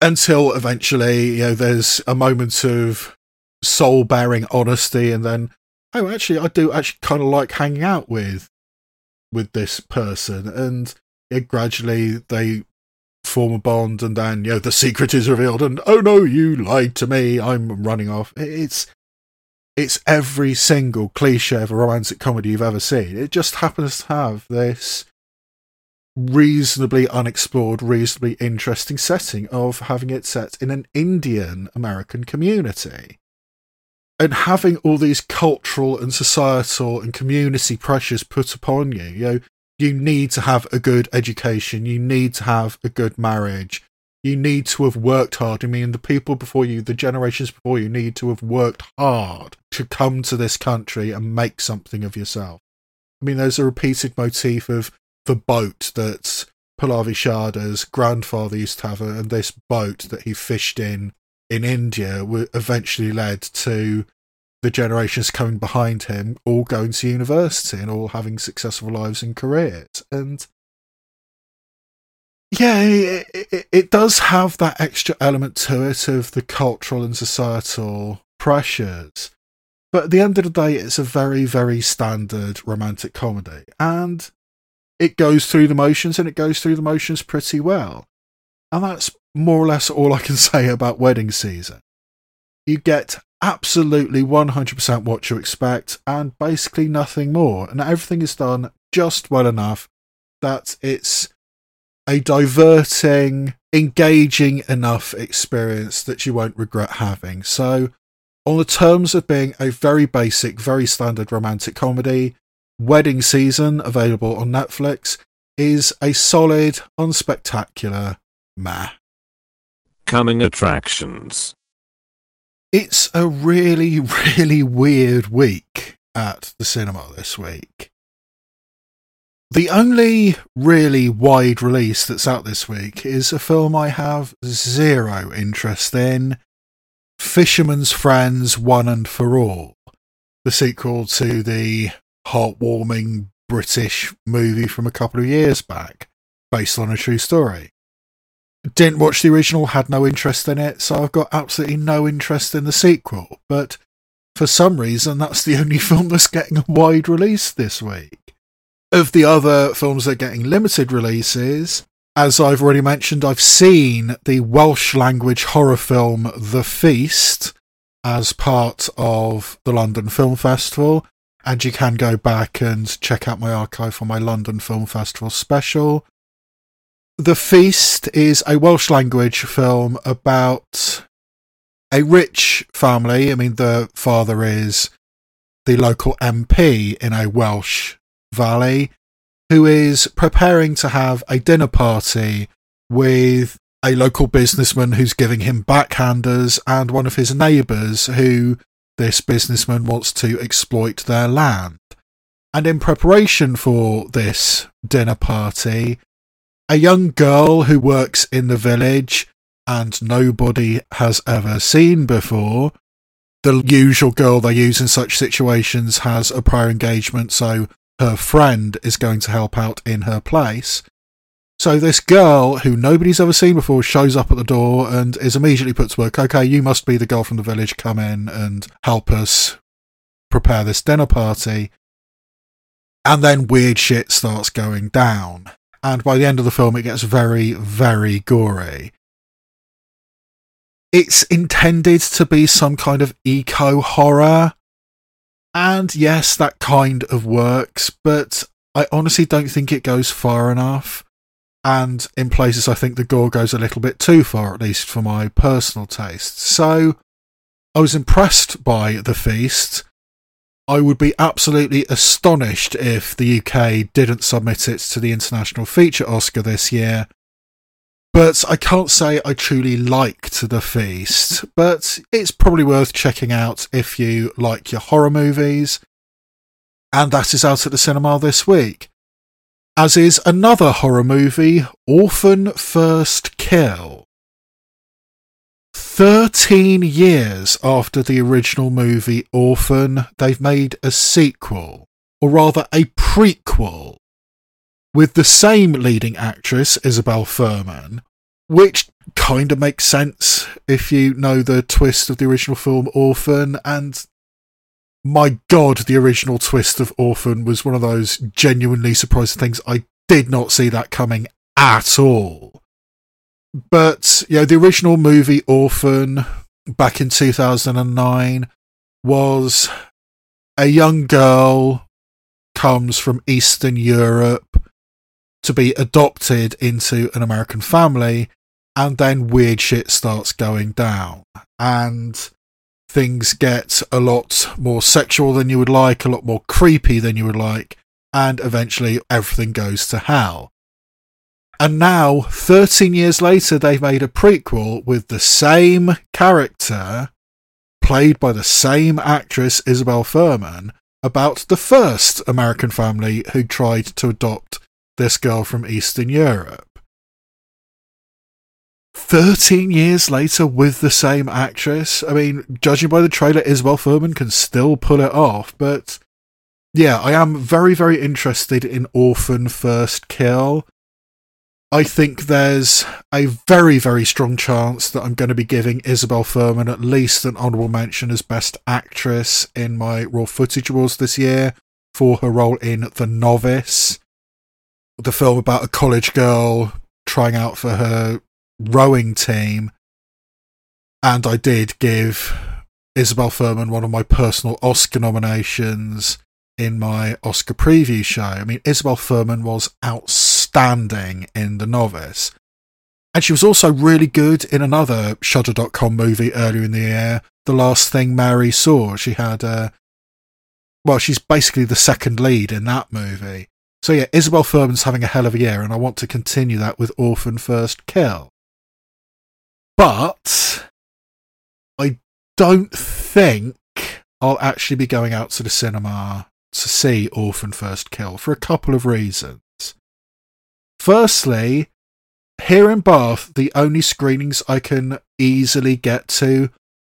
Until eventually, you know, there's a moment of soul-bearing honesty, and then, oh, actually, I do actually kind of like hanging out with this person. And, you know, gradually they form a bond, and then, you know, the secret is revealed, and, oh no, you lied to me, I'm running off. It's every single cliche of a romantic comedy you've ever seen. It just happens to have this reasonably unexplored, reasonably interesting setting of having it set in an Indian American community. And having all these cultural and societal and community pressures put upon you. You know, you need to have a good education. You need to have a good marriage. You need to have worked hard. I mean, the people before you, the generations before you, need to have worked hard to come to this country and make something of yourself. I mean, there's a repeated motif of the boat that Pallavi Sharda's grandfather used to have, and this boat that he fished in India eventually led to the generations coming behind him all going to university and all having successful lives and careers. And yeah, it does have that extra element to it of the cultural and societal pressures. But at the end of the day, it's a very, very standard romantic comedy. And it goes through the motions, and it goes through the motions pretty well. And that's more or less all I can say about Wedding Season. You get absolutely 100% what you expect, and basically nothing more. And everything is done just well enough that it's a diverting, engaging enough experience that you won't regret having. So on the terms of being a very basic, very standard romantic comedy, Wedding Season, available on Netflix, is a solid, unspectacular meh. Coming attractions. It's a really, really weird week at the cinema this week. The only really wide release that's out this week is a film I have zero interest in, Fisherman's Friends One and For All, the sequel to the heartwarming British movie from a couple of years back, based on a true story. Didn't watch the original, had no interest in it, so I've got absolutely no interest in the sequel, but for some reason that's the only film that's getting a wide release this week. Of the other films that are getting limited releases, as I've already mentioned, I've seen the Welsh language horror film The Feast as part of the London Film Festival, and you can go back and check out my archive for my London Film Festival special. The Feast is a Welsh language film about a rich family. I mean, the father is the local MP in a Welsh valley who is preparing to have a dinner party with a local businessman who's giving him backhanders and one of his neighbours who this businessman wants to exploit their land. And in preparation for this dinner party, a young girl who works in the village and nobody has ever seen before. The usual girl they use in such situations has a prior engagement, so her friend is going to help out in her place. So this girl who nobody's ever seen before shows up at the door and is immediately put to work. Okay, you must be the girl from the village. Come in and help us prepare this dinner party. And then weird shit starts going down. And by the end of the film, it gets very, very gory. It's intended to be some kind of eco-horror. And yes, that kind of works, but I honestly don't think it goes far enough. And in places, I think the gore goes a little bit too far, at least for my personal taste. So I was impressed by The Feast. I would be absolutely astonished if the UK didn't submit it to the International Feature Oscar this year, but I can't say I truly liked The Feast, but it's probably worth checking out if you like your horror movies, and that is out at the cinema this week, as is another horror movie, Orphan First Kill. 13 years after the original movie Orphan, they've made a sequel, or rather a prequel, with the same leading actress, Isabel Fuhrman, which kind of makes sense if you know the twist of the original film Orphan, and my god, the original twist of Orphan was one of those genuinely surprising things. I did not see that coming at all. But, you know, the original movie Orphan back in 2009 was a young girl comes from Eastern Europe to be adopted into an American family, and then weird shit starts going down. And things get a lot more sexual than you would like, a lot more creepy than you would like, and eventually everything goes to hell. And now, 13 years later, they've made a prequel with the same character, played by the same actress, Isabel Fuhrman, about the first American family who tried to adopt this girl from Eastern Europe. 13 years later with the same actress? I mean, judging by the trailer, Isabel Fuhrman can still pull it off, but yeah, I am very, very interested in Orphan First Kill. I think there's a very, very strong chance that I'm going to be giving Isabel Fuhrman at least an honourable mention as Best Actress in my Raw Footage Awards this year for her role in The Novice, the film about a college girl trying out for her rowing team. And I did give Isabel Fuhrman one of my personal Oscar nominations in my Oscar preview show. I mean, Isabel Fuhrman was outstanding in The Novice. And she was also really good in another Shudder.com movie earlier in the year, The Last Thing Mary Saw. She had, well, she's basically the second lead in that movie. So yeah, Isabel Fuhrman's having a hell of a year, and I want to continue that with Orphan First Kill. But I don't think I'll actually be going out to the cinema to see Orphan First Kill for a couple of reasons. Firstly, here in Bath, the only screenings I can easily get to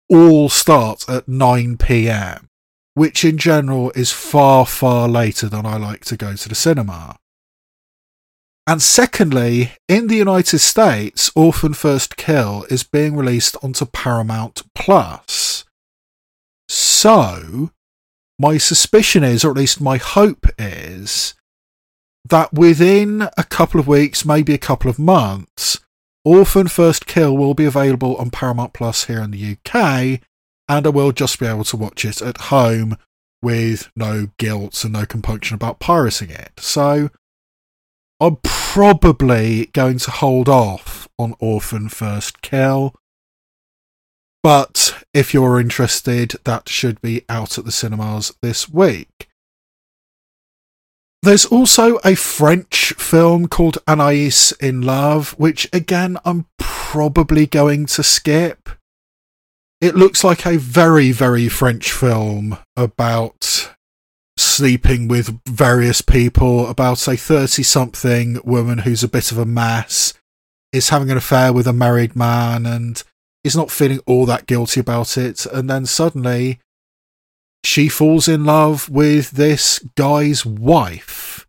all start at 9 p.m, which in general is far, far later than I like to go to the cinema. And secondly, in the United States, Orphan First Kill is being released onto Paramount Plus. So, my suspicion is, or at least my hope is, that within a couple of weeks, maybe a couple of months, Orphan First Kill will be available on Paramount Plus here in the UK, and I will just be able to watch it at home with no guilt and no compunction about pirating it. So I'm probably going to hold off on Orphan First Kill, but if you're interested, that should be out at the cinemas this week. There's also a French film called Anaïs in Love, which again, I'm probably going to skip. It looks like a very, very French film about sleeping with various people, about a 30-something woman who's a bit of a mess, is having an affair with a married man and is not feeling all that guilty about it, and then suddenly she falls in love with this guy's wife.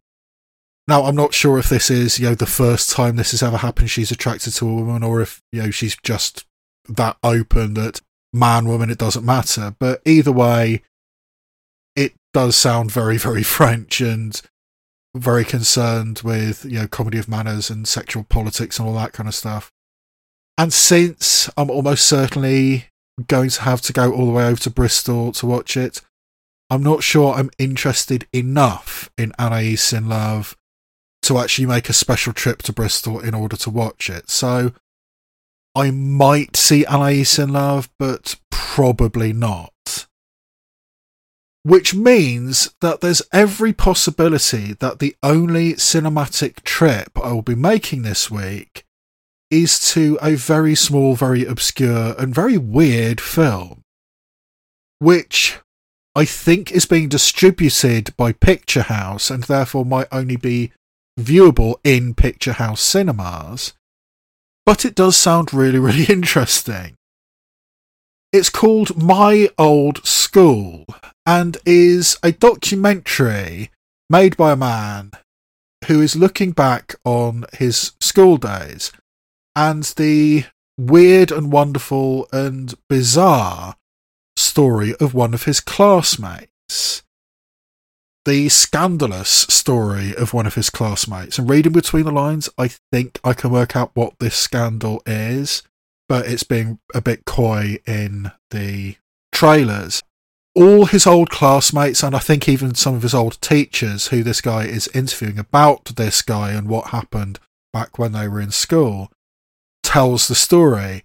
Now, I'm not sure if this is, you know, the first time this has ever happened, she's attracted to a woman, or if, you know, she's just that open that man, woman, it doesn't matter. But either way, it does sound very, very French and very concerned with, you know, comedy of manners and sexual politics and all that kind of stuff. And since I'm almost certainly going to have to go all the way over to Bristol to watch it, I'm not sure I'm interested enough in Anaïs in Love to actually make a special trip to Bristol in order to watch it. So I might see Anaïs in Love, but probably not. Which means that there's every possibility that the only cinematic trip I will be making this week is to a very small, very obscure and very weird film, which I think is being distributed by Picture House and therefore might only be viewable in Picture House cinemas, but it does sound really, really interesting. It's called My Old School and is a documentary made by a man who is looking back on his school days and the weird and wonderful and bizarre story of one of his classmates. The scandalous story of one of his classmates. And reading between the lines, I think I can work out what this scandal is, but it's being a bit coy in the trailers. All his old classmates, and I think even some of his old teachers, who this guy is interviewing about this guy and what happened back when they were in school, tells the story.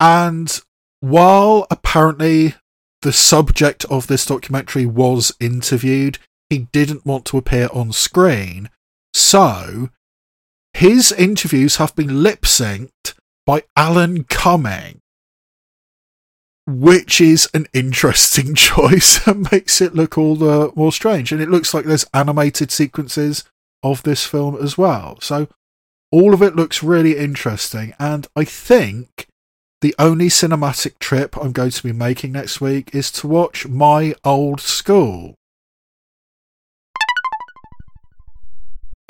And while apparently the subject of this documentary was interviewed, he didn't want to appear on screen, so his interviews have been lip-synced by Alan Cumming, which is an interesting choice and makes it look all the more strange. And it looks like there's animated sequences of this film as well, so all of it looks really interesting, and I think the only cinematic trip I'm going to be making next week is to watch My Old School.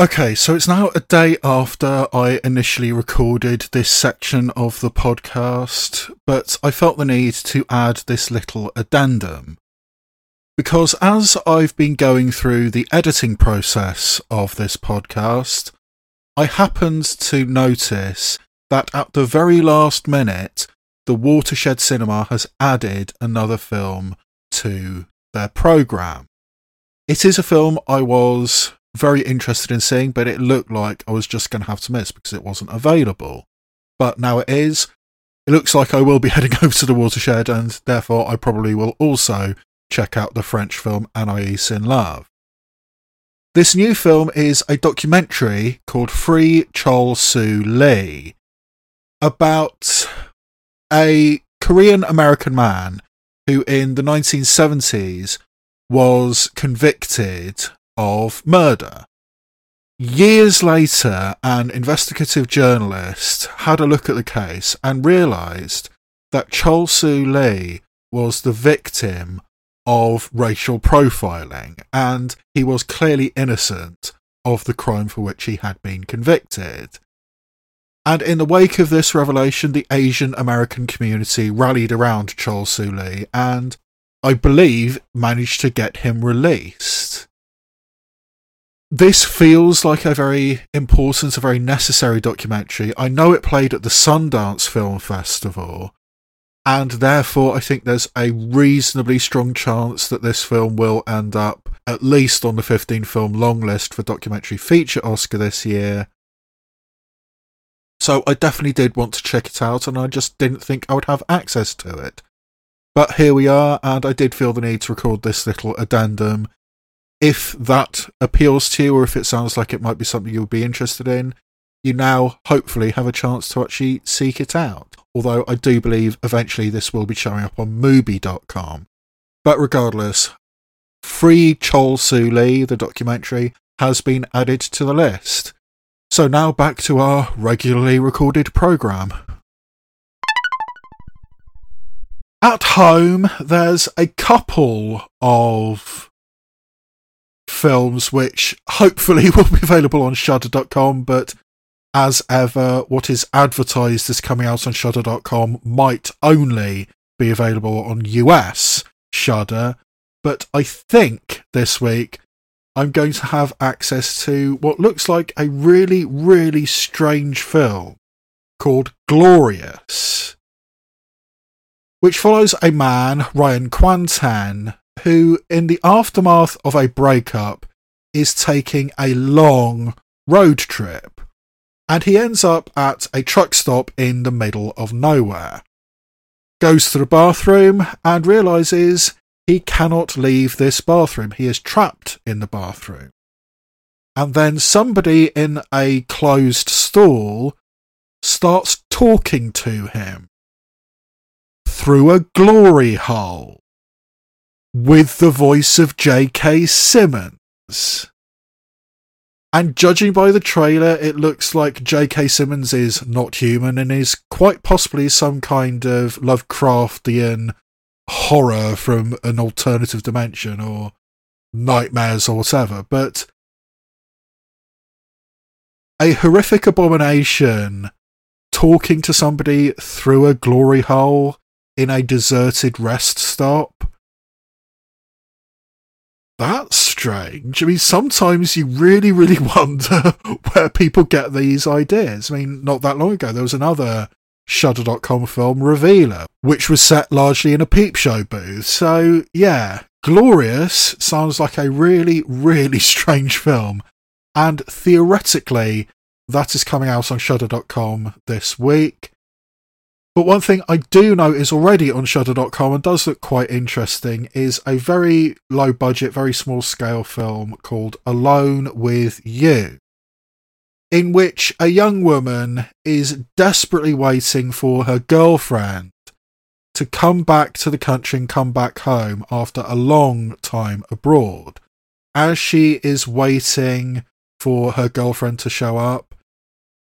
Okay, so it's now a day after I initially recorded this section of the podcast, but I felt the need to add this little addendum. Because as I've been going through the editing process of this podcast, I happened to notice that at the very last minute, the Watershed Cinema has added another film to their programme. It is a film I was very interested in seeing, but it looked like I was just going to have to miss because it wasn't available. but now it is. It looks like I will be heading over to the Watershed, and therefore I probably will also check out the French film Anaïs in Love. This new film is a documentary called Free Chol Soo Lee, about a Korean-American man who in the 1970s was convicted of murder. Years later, an investigative journalist had a look at the case and realised that Chol Soo Lee was the victim of racial profiling, and he was clearly innocent of the crime for which he had been convicted. And in the wake of this revelation, the Asian American community rallied around Chol Soo Lee and, I believe, managed to get him released. This feels like a very important, a very necessary documentary. I know it played at the Sundance Film Festival, and therefore I think there's a reasonably strong chance that this film will end up at least on the 15-film long list for Documentary Feature Oscar this year. So I definitely did want to check it out, and I just didn't think I would have access to it. But here we are, and I did feel the need to record this little addendum. If that appeals to you, or if it sounds like it might be something you'll be interested in, you now hopefully have a chance to actually seek it out. Although I do believe eventually this will be showing up on Mubi.com. But regardless, Free Chol Soo Lee, the documentary, has been added to the list. So now back to our regularly recorded programme. At home, there's a couple of films which hopefully will be available on Shudder.com, but as ever, what is advertised as coming out on Shudder.com might only be available on US Shudder, but I think this week I'm going to have access to what looks like a really, really strange film called Glorious, which follows a man, Ryan Kwantan, who, in the aftermath of a breakup, is taking a long road trip, and he ends up at a truck stop in the middle of nowhere, goes to the bathroom and realises he cannot leave this bathroom. He is trapped in the bathroom. And then somebody in a closed stall starts talking to him through a glory hole, with the voice of J.K. Simmons. And judging by the trailer, it looks like J.K. Simmons is not human and is quite possibly some kind of Lovecraftian horror from an alternative dimension or nightmares or whatever. But a horrific abomination talking to somebody through a glory hole in a deserted rest stop. That's strange. I mean, sometimes you really, really wonder where people get these ideas. I mean, not that long ago, there was another Shudder.com film, Revealer, which was set largely in a peep show booth. So, yeah, Glorious sounds like a really, really strange film. And theoretically, that is coming out on Shudder.com this week. But one thing I do know is already on Shudder.com and does look quite interesting is a very low budget, very small scale film called Alone With You, in which a young woman is desperately waiting for her girlfriend to come back to the country and come back home after a long time abroad. As she is waiting for her girlfriend to show up,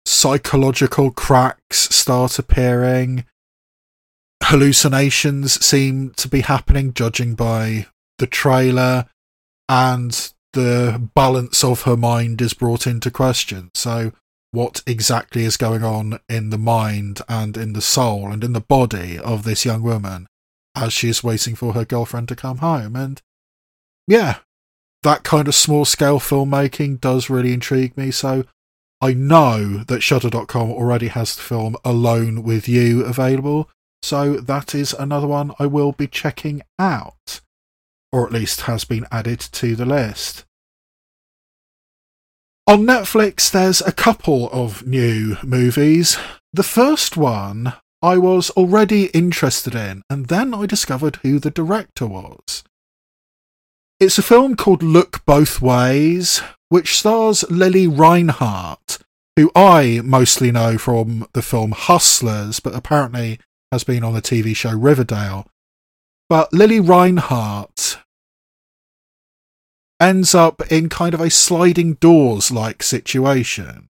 psychological cracks start appearing. Hallucinations seem to be happening, judging by the trailer, and the balance of her mind is brought into question. So what exactly is going on in the mind and in the soul and in the body of this young woman as she is waiting for her girlfriend to come home? And yeah, that kind of small-scale filmmaking does really intrigue me, so I know that Shudder.com already has the film Alone With You available, so that is another one I will be checking out, or at least has been added to the list. On Netflix, there's a couple of new movies. The first one I was already interested in, and then I discovered who the director was. It's a film called Look Both Ways, which stars Lili Reinhart, who I mostly know from the film Hustlers, but apparently has been on the TV show Riverdale. But Lili Reinhart ends up in kind of a sliding doors-like situation.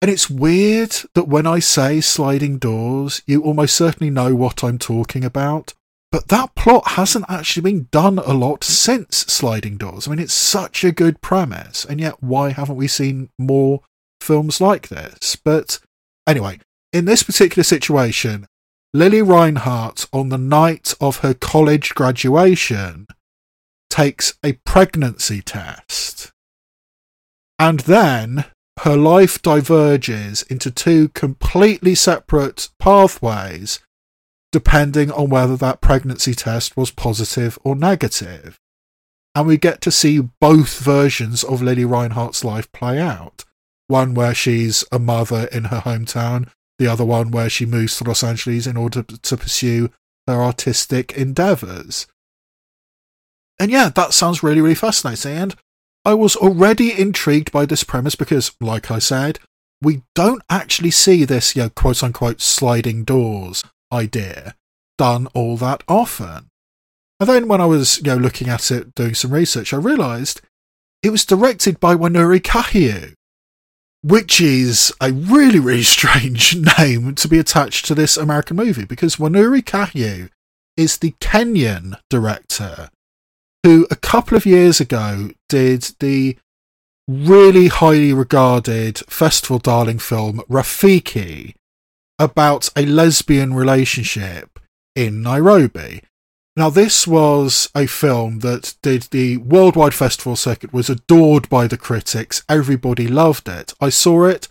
And it's weird that when I say sliding doors, you almost certainly know what I'm talking about. But that plot hasn't actually been done a lot since Sliding Doors. I mean, it's such a good premise, and yet why haven't we seen more films like this? But anyway, in this particular situation, Lili Reinhart, on the night of her college graduation, takes a pregnancy test. And then her life diverges into two completely separate pathways, depending on whether that pregnancy test was positive or negative. And we get to see both versions of Lili Reinhart's life play out. One where she's a mother in her hometown, the other one where she moves to Los Angeles in order to pursue her artistic endeavours. And yeah, that sounds really, really fascinating. And I was already intrigued by this premise because, like I said, we don't actually see this, quote-unquote, sliding doors idea done all that often. And then when I was, looking at it, doing some research, I realised it was directed by Wanuri Kahiu, which is a really, really strange name to be attached to this American movie, because Wanuri Kahiu is the Kenyan director who a couple of years ago did the really highly regarded festival darling film Rafiki, about a lesbian relationship in Nairobi. Now, this was a film that did the worldwide festival circuit, was adored by the critics, everybody loved it. I saw it.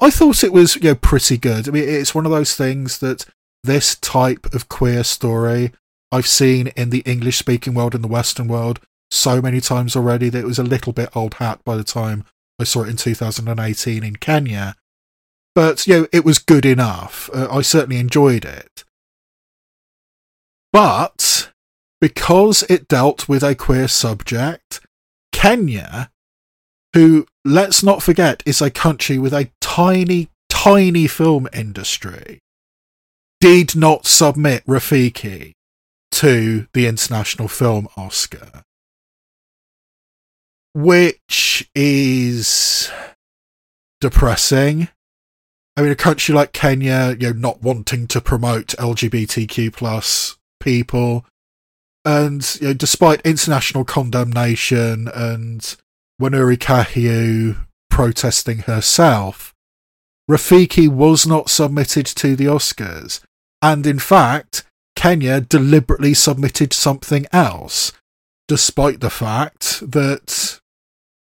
I thought it was pretty good. I mean, it's one of those things that this type of queer story I've seen in the English-speaking world, in the Western world, so many times already that it was a little bit old hat by the time I saw it in 2018 in Kenya. But, it was good enough. I certainly enjoyed it. But, because it dealt with a queer subject, Kenya, who, let's not forget, is a country with a tiny, tiny film industry, did not submit Rafiki to the International Film Oscar, which is depressing. I mean, a country like Kenya, not wanting to promote LGBTQ+ people, and despite international condemnation and Wanuri Kahiu protesting herself, Rafiki was not submitted to the Oscars, and in fact, Kenya deliberately submitted something else, despite the fact that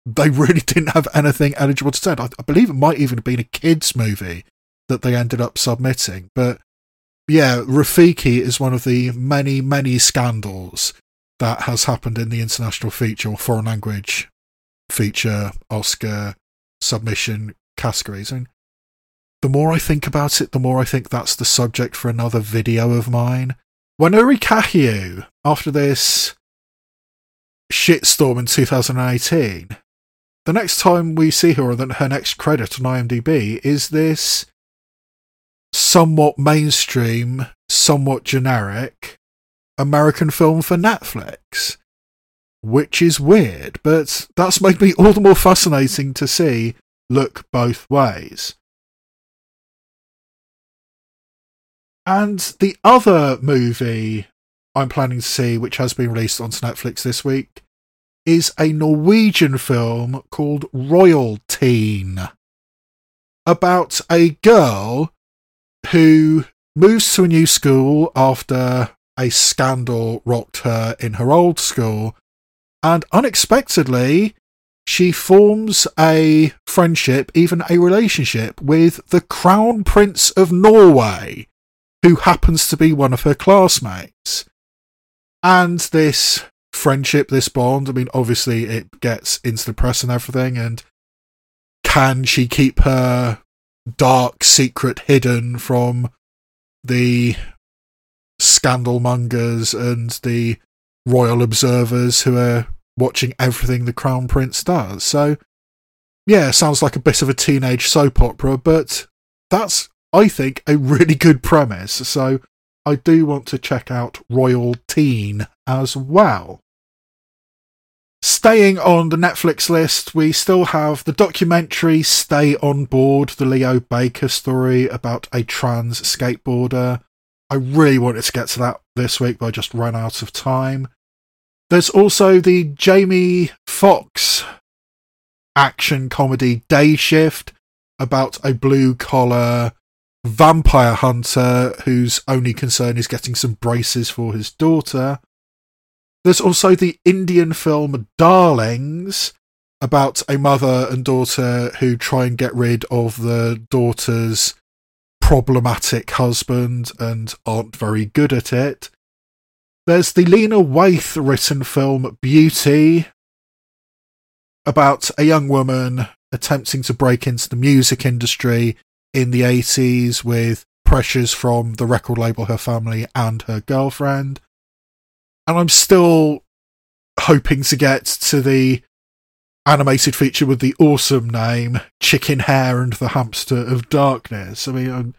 they really didn't have anything eligible to send. I believe it might even have been a kids' movie that they ended up submitting. But yeah, Rafiki is one of the many, many scandals that has happened in the international feature or foreign language feature Oscar submission categories. I mean, the more I think about it, the more I think that's the subject for another video of mine. Wanuri Kahiu, after this shitstorm in 2018, the next time we see her, or her next credit on IMDb, is this somewhat mainstream, somewhat generic American film for Netflix, which is weird, but that's made me all the more fascinating to see Look Both Ways. And the other movie I'm planning to see, which has been released onto Netflix this week, is a Norwegian film called Royal Teen, about a girl who moves to a new school after a scandal rocked her in her old school, and unexpectedly she forms a friendship, even a relationship, with the Crown Prince of Norway, who happens to be one of her classmates. And this friendship, this bond, I mean, obviously it gets into the press and everything, and can she keep her dark secret hidden from the scandalmongers and the royal observers who are watching everything the Crown Prince does? So, yeah, sounds like a bit of a teenage soap opera, but that's, I think, a really good premise. So I do want to check out Royal Teen as well. Staying on the Netflix list, we still have the documentary Stay On Board, the Leo Baker story about a trans skateboarder. I really wanted to get to that this week, but I just ran out of time. There's also the Jamie Foxx action comedy Day Shift about a blue-collar vampire hunter whose only concern is getting some braces for his daughter. There's also the Indian film Darlings, about a mother and daughter who try and get rid of the daughter's problematic husband and aren't very good at it. There's the Lena Waithe written film Beauty, about a young woman attempting to break into the music industry in the 80s with pressures from the record label, her family, and her girlfriend. And I'm still hoping to get to the animated feature with the awesome name Chicken Hair and the Hamster of Darkness. I mean,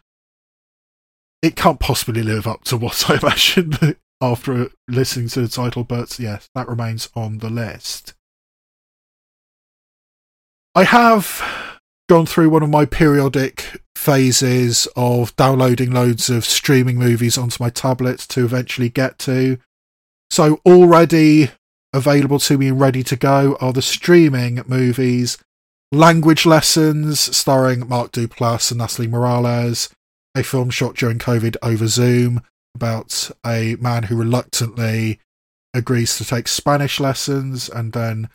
it can't possibly live up to what I imagined after listening to the title, but yes, that remains on the list. I have gone through one of my periodic phases of downloading loads of streaming movies onto my tablet to eventually get to. So already available to me and ready to go are the streaming movies Language Lessons, starring Mark Duplass and Natalie Morales, a film shot during COVID over Zoom about a man who reluctantly agrees to take Spanish lessons and then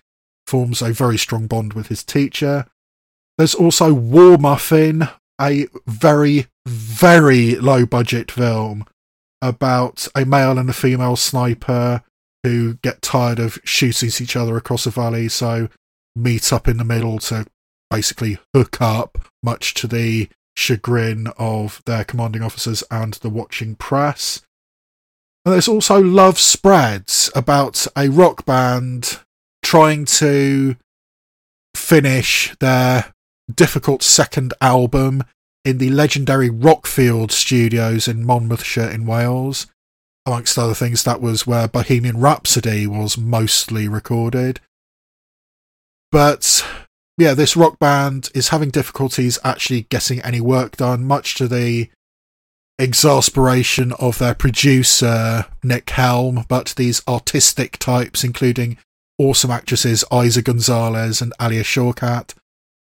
forms a very strong bond with his teacher. There's also War Muffin, a very, very low-budget film about a male and a female sniper who get tired of shooting each other across a valley, so meet up in the middle to basically hook up, much to the chagrin of their commanding officers and the watching press. And there's also Love Spreads, about a rock band trying to finish their difficult second album in the legendary Rockfield Studios in Monmouthshire in Wales. Amongst other things, that was where Bohemian Rhapsody was mostly recorded. But yeah, this rock band is having difficulties actually getting any work done, much to the exasperation of their producer, Nick Helm, but these artistic types, including awesome actresses Isa Gonzalez and Alia Shawkat,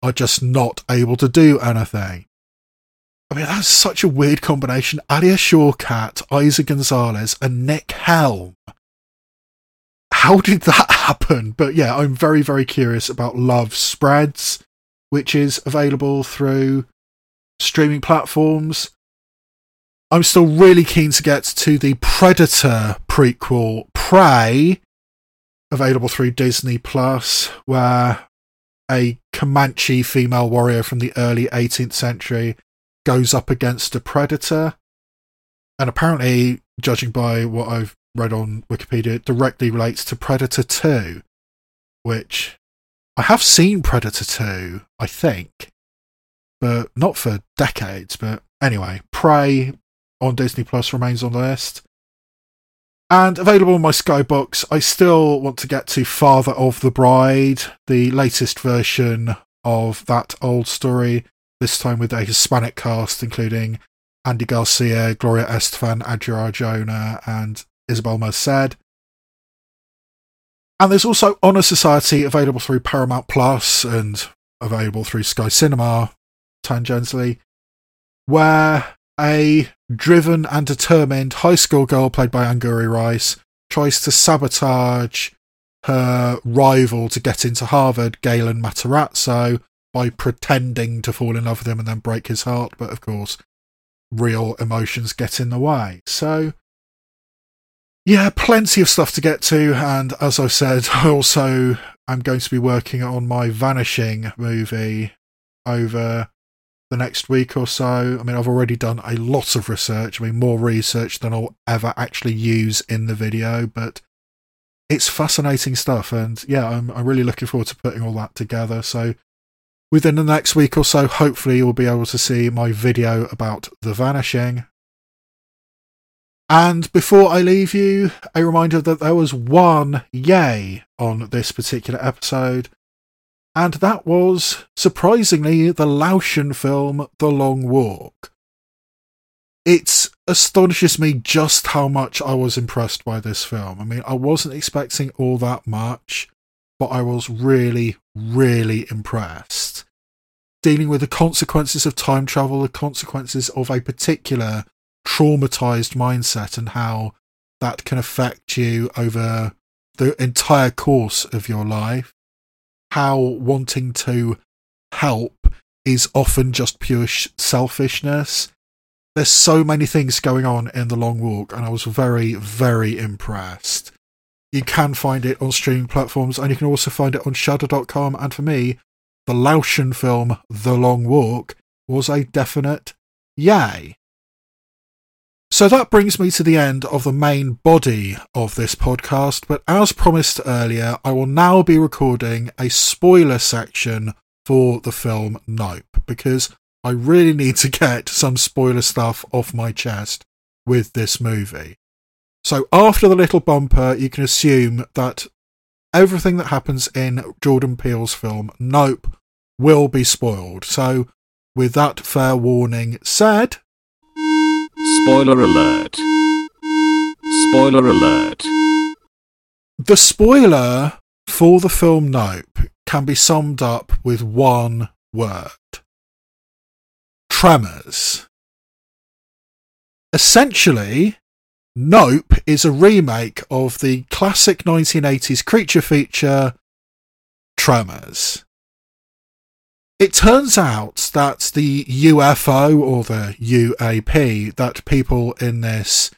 are just not able to do anything. I mean, that's such a weird combination. Alia Shawkat, Isa Gonzalez, and Nick Helm. How did that happen? But yeah, I'm very, very curious about Love Spreads, which is available through streaming platforms. I'm still really keen to get to the Predator prequel, Prey, available through Disney Plus, where a Comanche female warrior from the early 18th century goes up against a predator, and apparently, judging by what I've read on Wikipedia, it directly relates to Predator 2, which I have seen Predator 2, I think, but not for decades. But anyway, Prey on Disney Plus remains on the list. And available on my Skybox, I still want to get to Father of the Bride, the latest version of that old story, this time with a Hispanic cast, including Andy Garcia, Gloria Estefan, Adjara Jonah, and Isabel Merced. And there's also Honor Society, available through Paramount Plus and available through Sky Cinema, tangentially, where a driven and determined high school girl, played by Angourie Rice, tries to sabotage her rival to get into Harvard, Galen Matarazzo, by pretending to fall in love with him and then break his heart. But of course, real emotions get in the way. So yeah, plenty of stuff to get to. And as I've said, I also am going to be working on my Vanishing movie over the next week or so. I mean, I've already done a lot of research. I mean, more research than I'll ever actually use in the video, but it's fascinating stuff. And yeah, I'm really looking forward to putting all that together. So within the next week or so, hopefully you'll be able to see my video about The Vanishing. And before I leave you, a reminder that there was one yay on this particular episode, and that was, surprisingly, the Laotian film The Long Walk. It astonishes me just how much I was impressed by this film. I mean, I wasn't expecting all that much, but I was really, really impressed. Dealing with the consequences of time travel, the consequences of a particular traumatized mindset, and how that can affect you over the entire course of your life. How wanting to help is often just pure selfishness. There's so many things going on in The Long Walk, and I was very, very impressed. You can find it on streaming platforms, and you can also find it on Shudder.com. And for me, the Laotian film The Long Walk was a definite yay. So that brings me to the end of the main body of this podcast, but as promised earlier, I will now be recording a spoiler section for the film Nope, because I really need to get some spoiler stuff off my chest with this movie. So after the little bumper, you can assume that everything that happens in Jordan Peele's film Nope will be spoiled. So with that fair warning said... Spoiler alert. Spoiler alert. The spoiler for the film Nope can be summed up with one word. Tremors. Essentially, Nope is a remake of the classic 1980s creature feature, Tremors. It turns out that the UFO, or the UAP, that people in this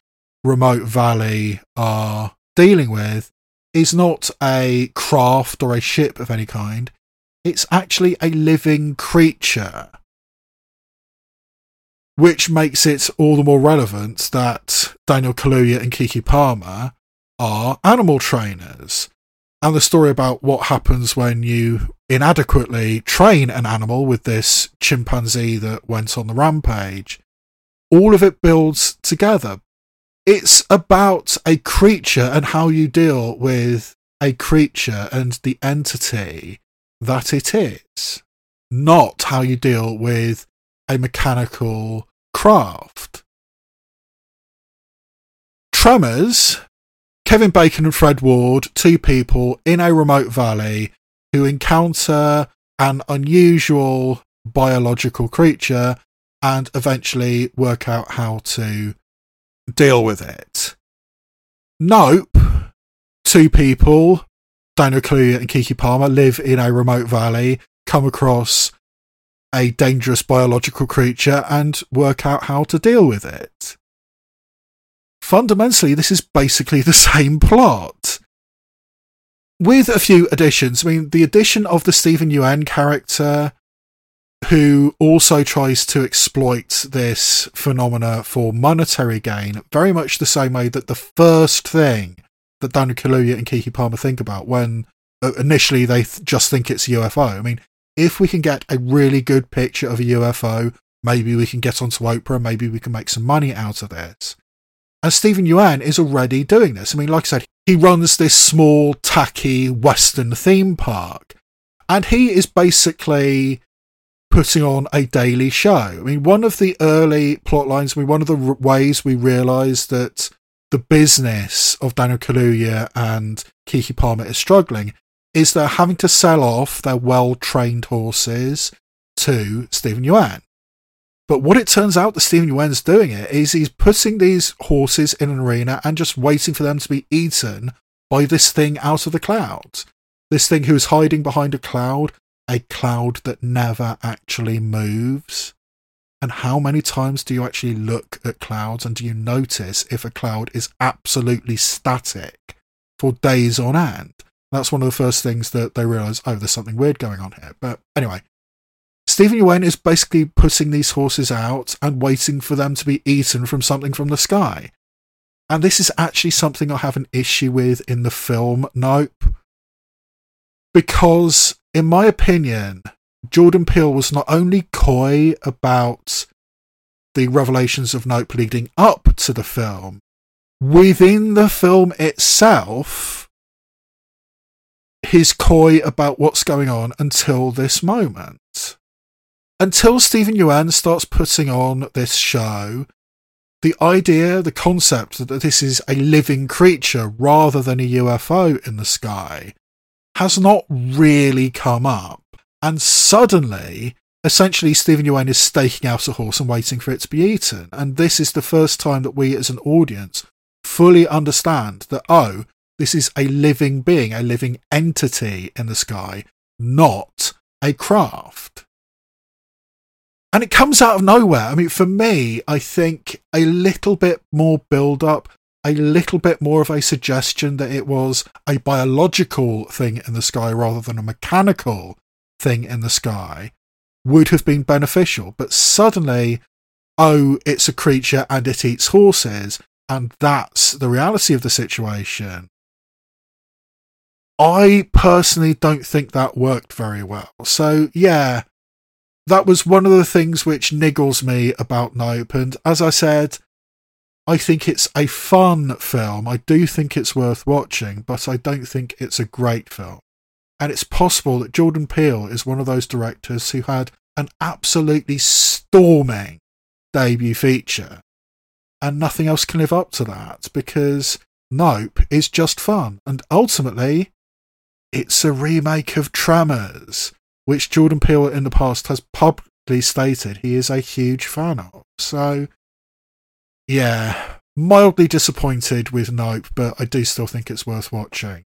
remote valley are dealing with is not a craft or a ship of any kind. It's actually a living creature, which makes it all the more relevant that Daniel Kaluuya and Keke Palmer are animal trainers. And the story about what happens when you inadequately train an animal with this chimpanzee that went on the rampage, all of it builds together. It's about a creature and how you deal with a creature and the entity that it is, not how you deal with a mechanical craft. Tremors. Kevin Bacon and Fred Ward, two people in a remote valley who encounter an unusual biological creature and eventually work out how to deal with it. Nope, two people, Daniel Kaluuya and Keke Palmer, live in a remote valley, come across a dangerous biological creature and work out how to deal with it. Fundamentally, this is basically the same plot, with a few additions. I mean, the addition of the Stephen Yeun character, who also tries to exploit this phenomena for monetary gain, very much the same way that the first thing that Daniel Kaluuya and Keke Palmer think about when initially they just think it's a UFO. I mean, if we can get a really good picture of a UFO, maybe we can get onto Oprah, maybe we can make some money out of this. And Stephen Yeun is already doing this. I mean, like I said, he runs this small, tacky Western theme park, and he is basically putting on a daily show. I mean, one of the early plot lines, I mean, one of the ways we realise that the business of Daniel Kaluuya and Keke Palmer is struggling is they're having to sell off their well-trained horses to Stephen Yeun. But what it turns out that Stephen Yeun's doing it is he's putting these horses in an arena and just waiting for them to be eaten by this thing out of the clouds. This thing who's hiding behind a cloud that never actually moves. And how many times do you actually look at clouds and do you notice if a cloud is absolutely static for days on end? That's one of the first things that they realise, oh, there's something weird going on here. But anyway, Stephen Yeun is basically putting these horses out and waiting for them to be eaten from something from the sky. And this is actually something I have an issue with in the film Nope. Because, in my opinion, Jordan Peele was not only coy about the revelations of Nope leading up to the film, within the film itself, he's coy about what's going on until this moment. Until Stephen Yeun starts putting on this show, the idea, the concept that this is a living creature rather than a UFO in the sky has not really come up. And suddenly, essentially, Stephen Yeun is staking out a horse and waiting for it to be eaten. And this is the first time that we as an audience fully understand that, oh, this is a living being, a living entity in the sky, not a craft. And it comes out of nowhere. I mean, for me, I think a little bit more build-up, a little bit more of a suggestion that it was a biological thing in the sky rather than a mechanical thing in the sky would have been beneficial. But suddenly, oh, it's a creature and it eats horses, and that's the reality of the situation. I personally don't think that worked very well. So, yeah, that was one of the things which niggles me about Nope, and as I said, I think it's a fun film. I do think it's worth watching, but I don't think it's a great film. And it's possible that Jordan Peele is one of those directors who had an absolutely storming debut feature, and nothing else can live up to that, because Nope is just fun, and ultimately, it's a remake of Tremors, which Jordan Peele in the past has publicly stated he is a huge fan of. So, yeah, mildly disappointed with Nope, but I do still think it's worth watching.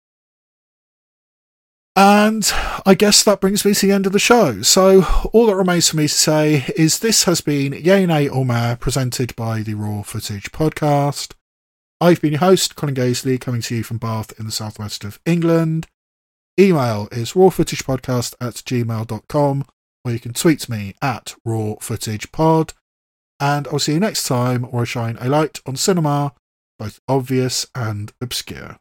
And I guess that brings me to the end of the show. So all that remains for me to say is this has been Yay, Nay or Meh, presented by the Raw Footage Podcast. I've been your host, Colin Gaisley, coming to you from Bath in the southwest of England. Email is rawfootagepodcast@gmail.com, or you can tweet me at rawfootagepod. And I'll see you next time, or I shine a light on cinema, both obvious and obscure.